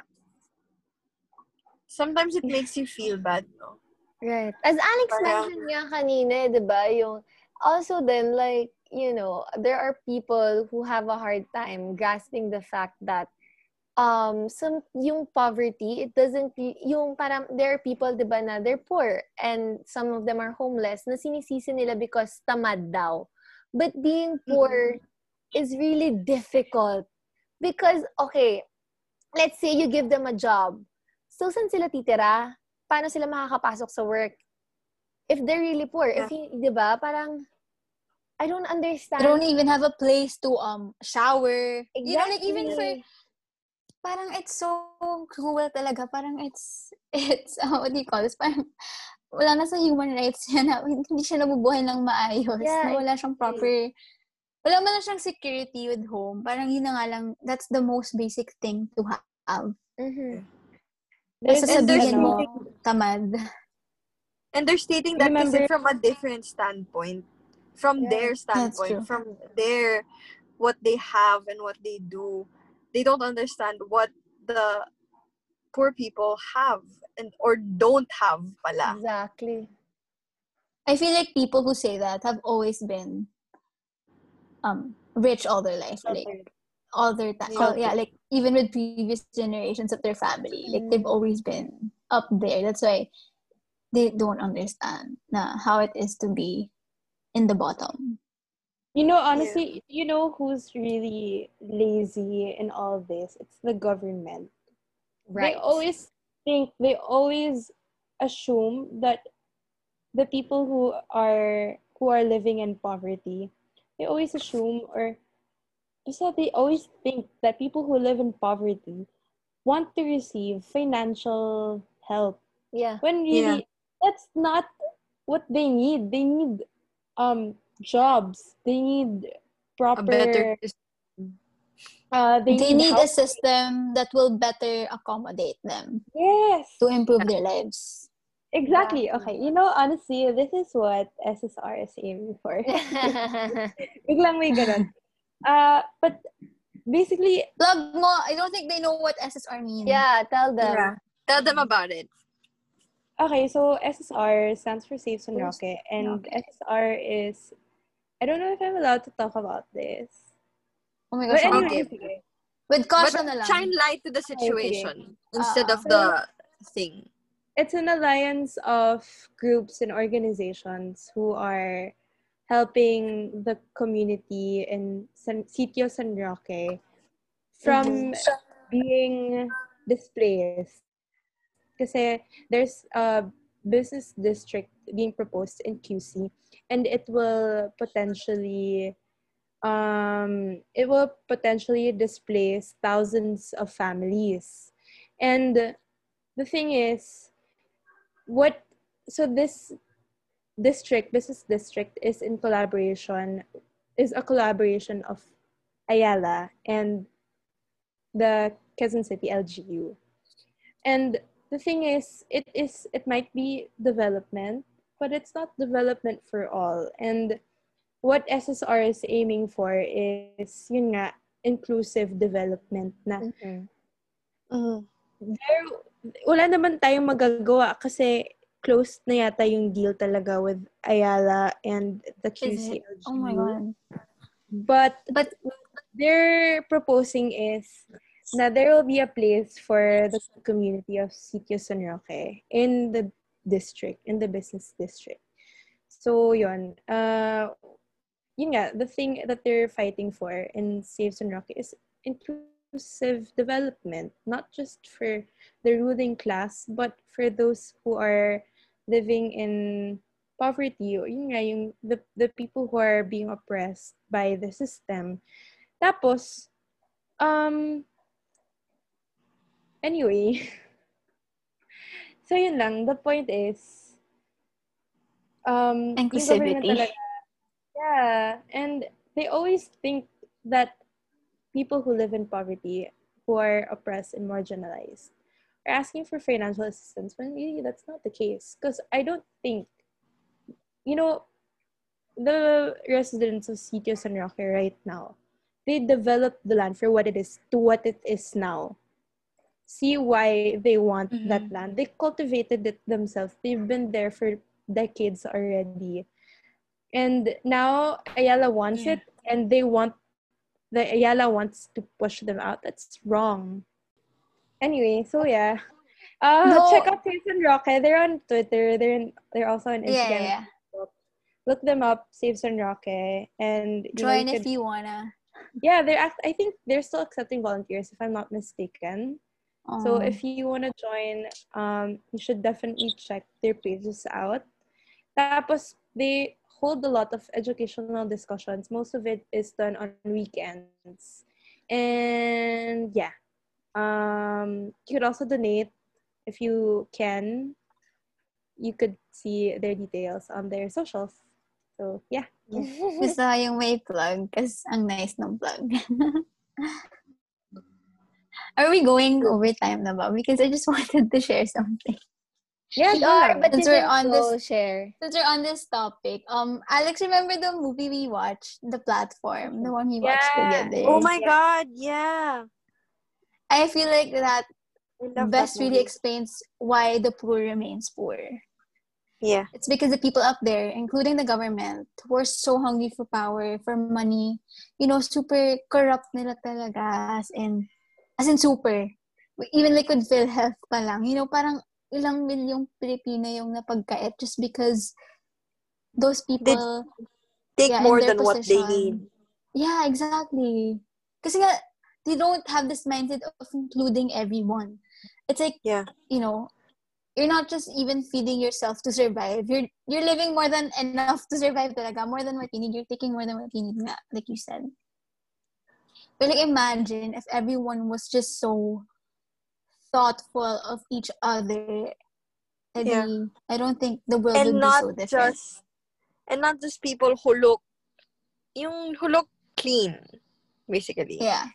Sometimes it makes you feel bad, no? Right. As Alex Para, mentioned nga kanina, diba, yung, also then, like, you know, there are people who have a hard time grasping the fact that um, some, yung poverty, it doesn't, yung parang, there are people, diba, na they're poor, and some of them are homeless, na sinisisi nila because tamad daw. But being poor mm-hmm. is really difficult. Because, okay, let's say you give them a job. So, saan sila titira? Paano sila makakapasok sa work? If they're really poor. Yeah. If, di ba? Parang, I don't understand. They don't even have a place to um shower. Exactly. You know, like, even for, parang it's so cruel talaga. Parang it's, it's, uh, what do you call this? Parang, wala na sa human rights yan. Hindi siya nabubuhay ng maayos. Yeah, wala siyang proper, wala man na siyang security with home. Parang yun na nga lang, that's the most basic thing to have. Mm-hmm. They're sasabihin mo, tamad. And they're stating that Remember, from a different standpoint. From yeah, their standpoint. From their, what they have and what they do. They don't understand what the poor people have and or don't have pala. Exactly. I feel like people who say that have always been um rich all their life. Okay. Like, all their time. Oh, yeah, like, even with previous generations of their family, like, they've always been up there. That's why they don't understand na how it is to be in the bottom. You know, honestly, yeah. you know who's really lazy in all this? It's the government. Right. They always think, they always assume that the people who are who are living in poverty, they always assume or Is that they always think that people who live in poverty want to receive financial help. Yeah. When really, yeah. that's not what they need. They need um jobs. They need proper... A better system. Uh, they they need, need a system that will better accommodate them. Yes. To improve yeah. their lives. Exactly. Yeah. Okay. You know, honestly, this is what S S R is aiming for. Biglang may ganun. Uh, but basically, love mo. I don't think they know what S S R means. Yeah, tell them. Yeah. Tell them about it. Okay, so S S R stands for Sitio San Roque, and okay. S S R is. I don't know if I'm allowed to talk about this. Oh my gosh! But anyway, okay. With caution, but shine light to the situation okay. instead uh, of so the thing. It's an alliance of groups and organizations who are helping the community in San, Sitio San Roque from mm-hmm. being displaced. Kasi there's a business district being proposed in Q C, and it will potentially um, it will potentially displace thousands of families. And the thing is, what so this. district business district is in collaboration is a collaboration of Ayala and the Quezon City L G U. And the thing is, it is it might be development, but it's not development for all. And what S S R is aiming for is, yun nga, inclusive development na. Mm-hmm. Mm-hmm. There, wala naman tayong magagawa kasi closed na yata yung deal talaga with Ayala and the Q C L G. Oh my God. But, but what they're proposing is na there will be a place for the community of Sitio San Roque in the district, in the business district. So, yun. Uh, yun nga, the thing that they're fighting for in Save San Roque is inclusive development, not just for the ruling class, but for those who are living in poverty, or yun nga, yung, the, the people who are being oppressed by the system. Tapos, um... anyway, so yun lang. The point is, um, inclusivity. Talaga, yeah, and they always think that people who live in poverty, who are oppressed and marginalized, are asking for financial assistance. When really that's not the case, because I don't think, you know, the residents of Sitio San Roque right now, they developed the land for what it is to what it is now. See why they want mm-hmm. that land. They cultivated it themselves. They've been there for decades already. And now Ayala wants yeah. it, and they want, the Ayala wants to push them out. That's wrong. Anyway, so yeah. Uh, no. Check out Save San Roque. They're on Twitter. They're, in, they're also on Instagram. Yeah, yeah. Look them up, Save San Roque. And, you Join know, you if could, you wanna. Yeah, they're. Act- I think they're still accepting volunteers, if I'm not mistaken. So if you want to join, um, you should definitely check their pages out. Tapos, they hold a lot of educational discussions. Most of it is done on weekends. And yeah, um, you could also donate if you can. You could see their details on their socials. So yeah. Gusto yung may plug because ang nice ng plug. Are we going over time na ba? Because I just wanted to share something. Yeah, we are. But since we're on this share, since we're on this topic, um, Alex, remember the movie we watched, The Platform, the one we yeah. watched together. Oh my yeah. God! Yeah. I feel like that best that really explains why the poor remains poor. Yeah. It's because the people up there, including the government, were so hungry for power, for money. You know, super corrupt nila talaga, as in. As in super. Even liquid PhilHealth pa lang. You know, parang ilang milyong Pilipino yung napagkait just because those people they take yeah, more than position, what they need. Yeah, exactly. Kasi nga, they don't have this mindset of including everyone. It's like, yeah. you know, you're not just even feeding yourself to survive. You're you're living more than enough to survive talaga. More than what you need. You're taking more than what you need nga, like you said. But like, imagine if everyone was just so thoughtful of each other. I yeah. mean, I don't think the world and would not be so different. Just, and not just people who look, yung who look clean, basically. Yeah.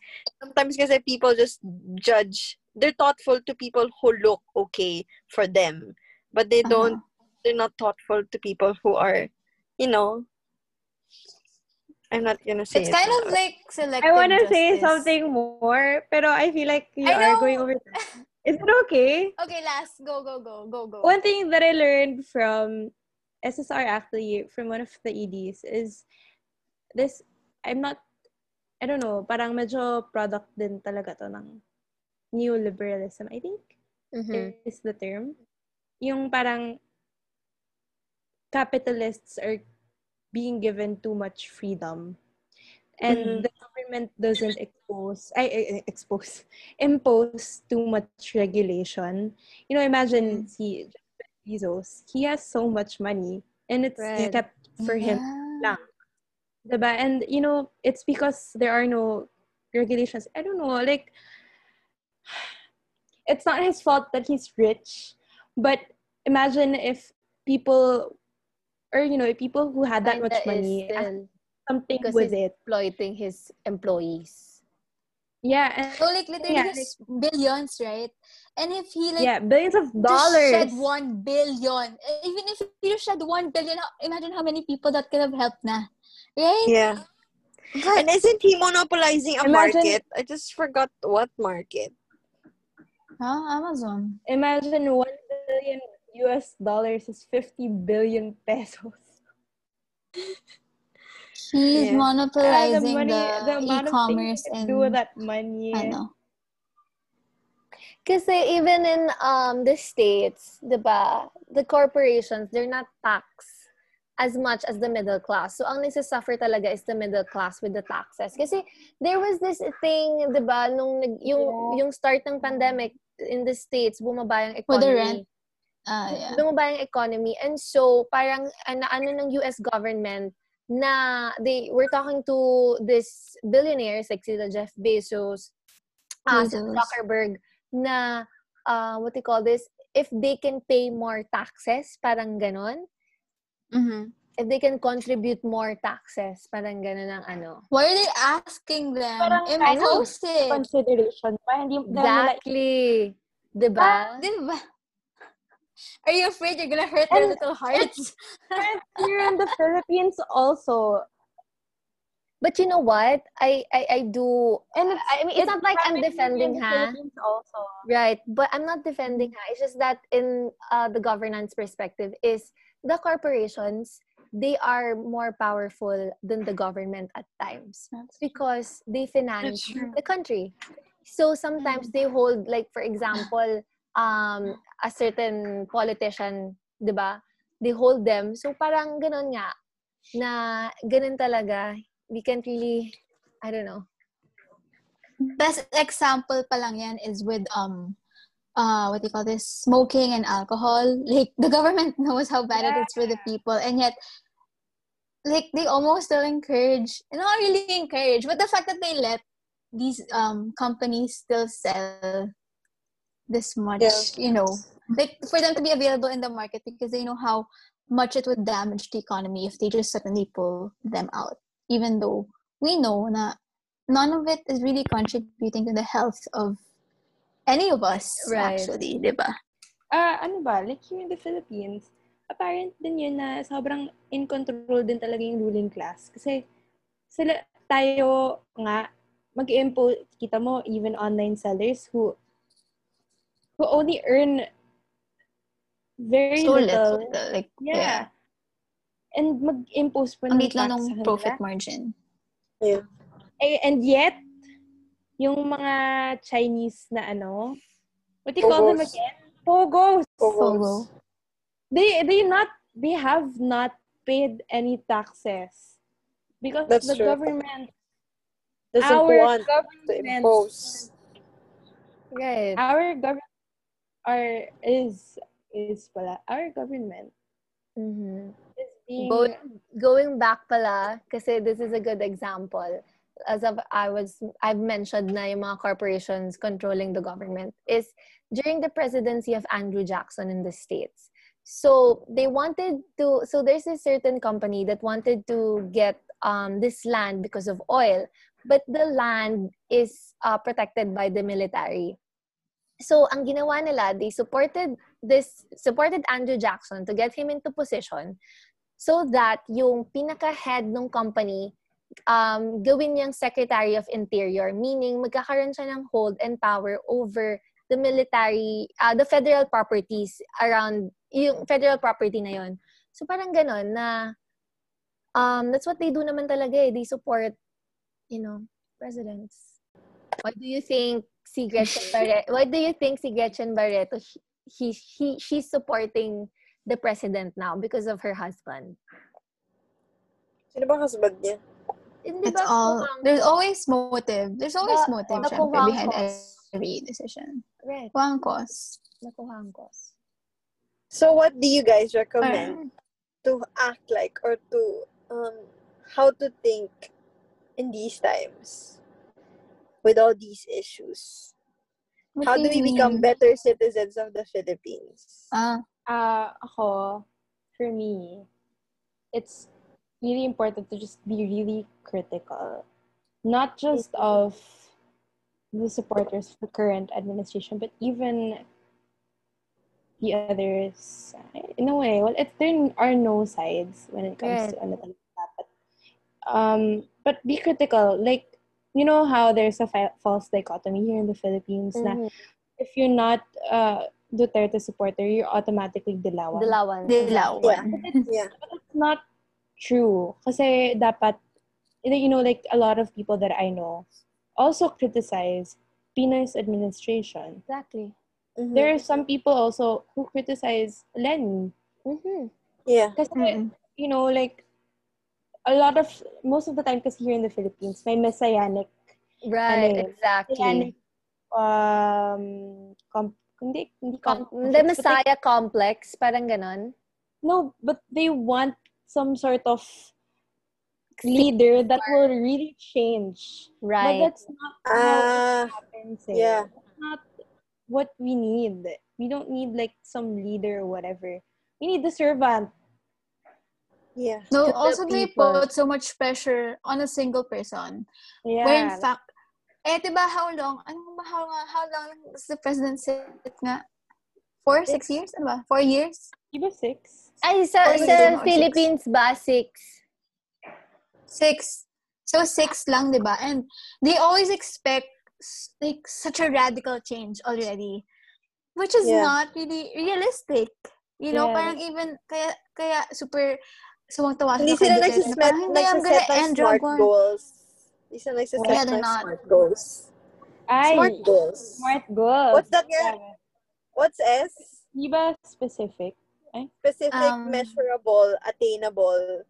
Sometimes kasi people just judge. They're thoughtful to people who look okay for them, but they don't. Uh-huh. They're not thoughtful to people who are, you know. I'm not gonna say it's it kind now. Of like selective I wanna justice. Say something more, pero I feel like you are going over. Is it okay? Okay, last go go go go go. One thing that I learned from S S R actually from one of the E Ds is this. I'm not. I don't know. Parang medyo product din talaga to ng neoliberalism. I think mm-hmm. is the term. Yung parang capitalists are being given too much freedom, and mm-hmm. the government doesn't expose, I expose, impose too much regulation. You know, imagine he, Bezos, he has so much money, and it's right. kept for yeah. him lang, diba? And you know, it's because there are no regulations. I don't know, like it's not his fault that he's rich, but imagine if people. Or, you know, people who had that and much that money still, something because with he's it. Exploiting his employees. Yeah. And, so like literally yeah, his like, billions, right? And if he like yeah, billions of dollars. Just shed one billion. Even if he just shed one billion, imagine how many people that could have helped na. Right? Yeah. But and isn't he monopolizing a imagine, market? I just forgot what market. Huh? Amazon. Imagine one billion U S dollars is fifty billion pesos. He's yeah. monopolizing uh, the, money, the, the e-commerce and do that money. I know. Because even in um the States, diba, the corporations, they're not taxed as much as the middle class. So ang nagsasuffer talaga is the middle class with the taxes. Kasi there was this thing, diba, nung yung yeah. yung start ng pandemic in the States, bumaba yung economy. For the rent. Ah, yeah. Bumaba yung economy. And so, parang ano, ano ng U S government na they were talking to this billionaires like sila Jeff Bezos, uh, Zuckerberg, na, uh, what do you call this, if they can pay more taxes, parang ganon. Mm-hmm. If they can contribute more taxes, parang ganon ang ano. Why are they asking them? Parang impose it. Consideration. Exactly. Diba? Ah, diba? Are you afraid you're gonna hurt their little hearts? Here in the Philippines also. But you know what? I I, I do. And it's, I mean, it's, it's not like I'm defending her. Right. But I'm not defending her. It's just that in uh, the governance perspective is the corporations, they are more powerful than the government at times. That's because they finance the country. So sometimes they hold, like, for example, um, a certain politician, diba? They hold them. So parang ganun nga, na ganun talaga. We can't really, I don't know. Best example pa lang yan is with, um, uh, what do you call this? Smoking and alcohol. Like, the government knows how bad yeah. it is for the people. And yet, like, they almost still encourage, not really encourage, but the fact that they let these um companies still sell this much, yeah. you know. Like, for them to be available in the market because they know how much it would damage the economy if they just suddenly pull them out. Even though we know that none of it is really contributing to the health of any of us, right. actually, diba? Uh, ano ba? Like here in the Philippines, apparent din yun na sobrang in control din talaga yung ruling class. Kasi sila, tayo nga, mag-impose, kita mo, even online sellers who who only earn very so little. little like, yeah. yeah. And mag-impose po ng tax ng profit margin. Yeah. And yet, yung mga Chinese na ano, what do you call them again? Pogos. Pogos. They they not they have not paid any taxes because That's the true. government doesn't our want government, to impose. Right. Our government are is is pala our government. Mm-hmm. Go, going back pala, kasi this is a good example. As of, I was, I've mentioned na yung mga corporations controlling the government is during the presidency of Andrew Jackson in the States. So they wanted to, so there's a certain company that wanted to get um, this land because of oil, but the land is uh, protected by the military. So ang ginawa nila, they supported this, supported Andrew Jackson to get him into position. So that yung pinaka-head ng company, um, gawin niyang Secretary of Interior, meaning magkakaroon siya ng hold and power over the military, uh, the federal properties around, yung federal property na yon. So parang ganon na, um, that's what they do naman talaga eh. They support, you know, presidents. Why do you think si Gretchen Barreto, why do you think si Gretchen Barreto, he, he, she's supporting the president now because of her husband. Sino ba husband niya? It's all. There's always motive. There's always the, motive behind every decision. Right. Kuhangkos. Nakuhangkos. So what do you guys recommend uh, to act like or to um how to think in these times with all these issues? How do we become better citizens of the Philippines? Ah. Uh, Uh, ako, for me, it's really important to just be really critical, not just of the supporters of the current administration, but even the others. In a way, well, it, there are no sides when it comes yeah. to anything like that. But, um, but be critical. Like, you know how there's a fa- false dichotomy here in the Philippines mm-hmm. that if you're not uh, Duterte supporter, you're automatically dilawan. Dilawan. Dilawan. Yeah. But, it's, yeah. but it's not true. Kasi dapat, you know, like a lot of people that I know also criticize Pinoy's administration. Exactly. Mm-hmm. There are some people also who criticize Lenny. Mm-hmm. Yeah. Because, mm-hmm. you know, like, a lot of, most of the time, because here in the Philippines, may messianic. Right, ano, exactly. Messianic, um, com- hindi, hindi com- com- the messiah like, complex, parang ganon. No, but they want some sort of leader that will really change. Right. But that's not uh, how it happens. Eh. Yeah. That's not what we need. We don't need like some leader or whatever. We need the servant. Yeah. No, also the they put so much pressure on a single person. Yeah. Where in fact, eh, diba how long? Ano how long? How long does the president sit nga? Four, six, six years? Ano ba? Four years? Diba six? Ay, sa, sa, sa Philippines six. Ba? Six. Six. So six lang, diba? And they always expect like such a radical change already, which is yeah. not really realistic, you know. Yeah. Parang even kaya kaya super sumangtawa hindi sila nagsiset ng smart goals. Hindi sila nagsiset ng smart goals. Ay, smart goals. Smart goals. What's that? Yeah. What's S? Iba specific. Eh? Specific, um, measurable, attainable.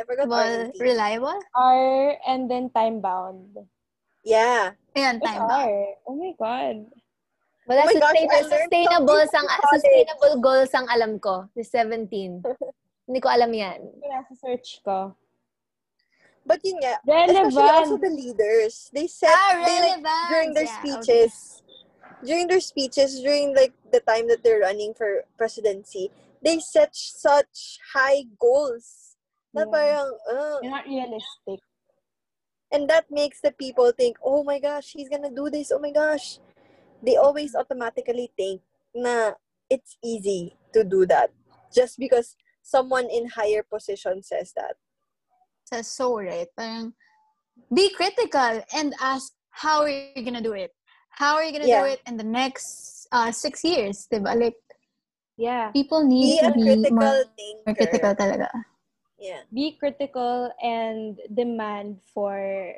I forgot. Well, reliable. R and then time bound. Yeah. Ayan, time bound. Oh my God. Wala, oh sustainable, sustainable, sang, sustainable goals ang alam ko. The seventeen. Hindi ko alam yan. Nasa-search ko. But yun nga, relevant. Especially also the leaders. They said, ah, they, like, during their yeah, speeches, okay. during their speeches, during like the time that they're running for presidency, they set such high goals. Na yeah. parang, uh, they're not realistic. And that makes the people think, oh my gosh, he's gonna do this, oh my gosh. They always automatically think na it's easy to do that just because someone in higher position says that. That's so right. Parang, be critical and ask, how are you gonna do it? How are you gonna yeah. do it in the next uh, six years? Diba? Like, yeah. people need be to a be critical more, more critical talaga. Yeah. Be critical and demand for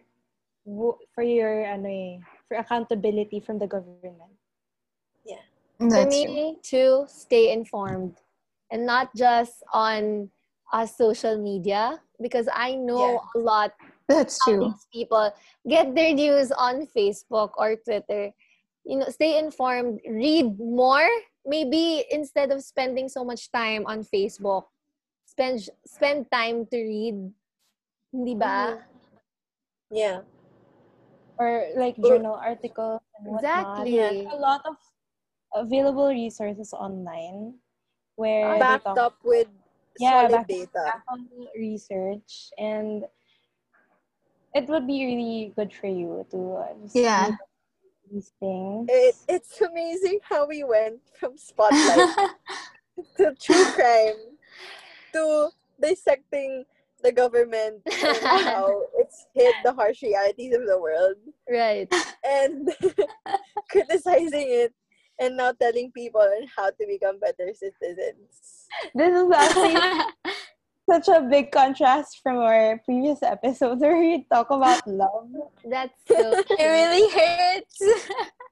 for your ano eh, for accountability from the government. Yeah. For me to stay informed and not just on our social media, because I know yeah. a lot That's true. These people get their news on Facebook or Twitter. You know, stay informed, read more. Maybe instead of spending so much time on Facebook, Spend, spend time to read. Hindi ba? Yeah. Or like journal articles and whatnot. Exactly. There's a lot of available resources online where backed they talk, up with yeah, solid data. Back on research, and it would be really good for you to uh, just yeah. these things. It, it's amazing how we went from Spotlight to true crime. To dissecting the government and how it's hit the harsh realities of the world. Right. And criticizing it and now telling people on how to become better citizens. This is actually such a big contrast from our previous episode where we talk about love. That's so It really hurts.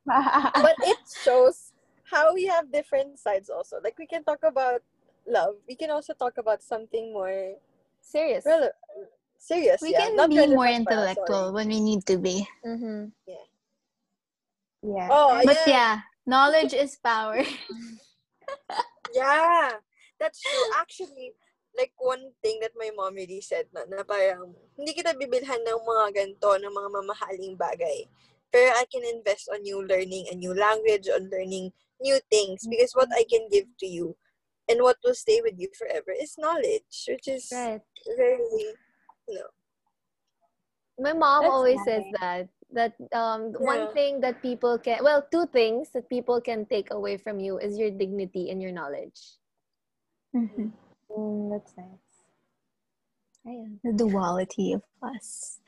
But it shows how we have different sides also. Like, we can talk about love, we can also talk about something more serious. Rele- serious, we yeah. can Not be more intellectual when we need to be. Mm-hmm. Yeah. Yeah. Oh, but yeah. yeah, knowledge is power. Yeah, that's true. Actually, like one thing that my mom really said na, na parang hindi kita bibilhan ng mga ganito, ng mga mamahaling bagay. Pero I can invest on you learning a new language, on learning new things, because what I can give to you And what will stay with you forever is knowledge, which is right. Really, you know. My mom That's always nice. says that. That um, yeah. one thing that people can, well, two things that people can take away from you is your dignity and your knowledge. Mm-hmm. Mm, that's nice. Ayan. The duality of us.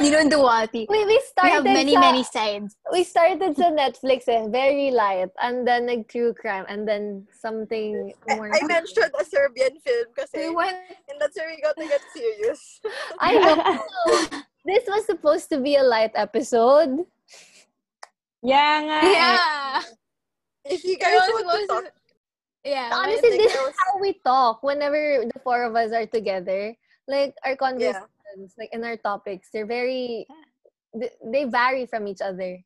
You know, duality. We, we started. We have many, sa, many sides. We started sa Netflix, eh, very light, and then a true crime, and then something more. I, I mentioned a Serbian film kasi, we went, and that's where we got to get serious. I know. This was supposed to be a light episode. Yeah, nga. Yeah. If you guys want to talk. Yeah. Honestly, this was... is how we talk whenever the four of us are together. Like, our conversations, yeah. like, in our topics, they're very... They vary from each other.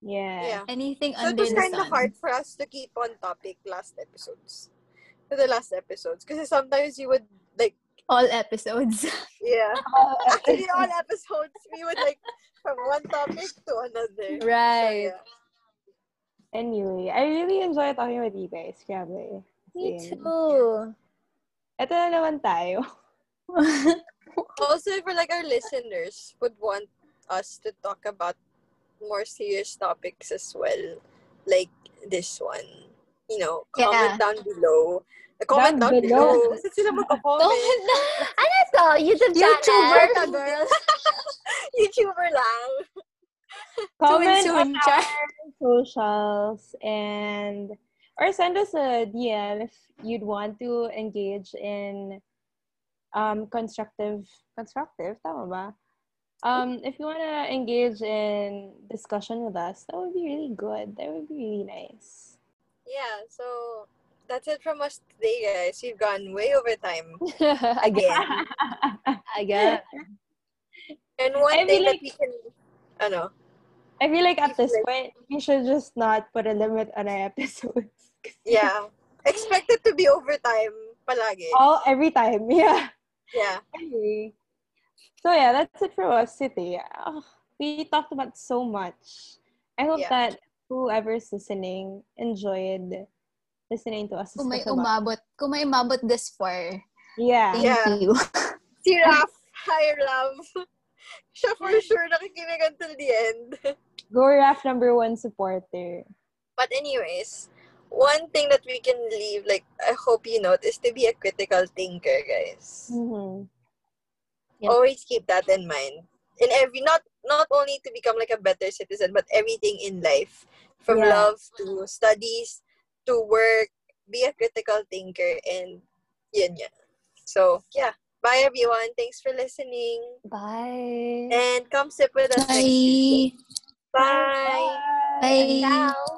Yeah. yeah. Anything so under the sun. So it was kind of hard for us to keep on topic last episodes. For the last episodes. Because sometimes you would, like... All episodes. Yeah. All episodes. Actually, all episodes, we would, like, from one topic to another. Right. So, yeah. Anyway, I really enjoy talking with you guys. Grabe. Me too. Ito na naman tayo. Also, for like our listeners would want us to talk about more serious topics as well, like this one. You know, comment yeah. down below. Comment down, down below. Kasi sila magpo-comment. Comment down. Ano to? YouTube channel. YouTuber ka, girls. YouTuber lang. Comment on our socials and or send us a D M if you'd want to engage in um constructive constructive tama ba? Um if you want to engage in discussion with us, that would be really good. That would be really nice. Yeah, so that's it from us today, guys. We've gone way over time. Again. Again. And one I thing that like- we can I know. I feel like at this point, we should just not put a limit on our episodes. Yeah. Expect it to be overtime palagi. Oh, every time. Yeah. Yeah. Anyway. So yeah, that's it for us today. Oh, we talked about so much. I hope yeah. that whoever's listening enjoyed listening to us. Kung may umabot, kung may umabot this far. Yeah. Thank yeah. you. Si Raph, hi love. Siya for sure nakikinig until the end. Go Raph, number one supporter. But anyways, one thing that we can leave, like, I hope you note, is to be a critical thinker, guys. Mm-hmm. Yep. Always keep that in mind. In every, not not only to become, like, a better citizen, but everything in life. From yeah. love to studies to work, be a critical thinker and yun yun. So, yeah. Bye, everyone. Thanks for listening. Bye. And come sip with us. Bye. Bye. Bye. Bye.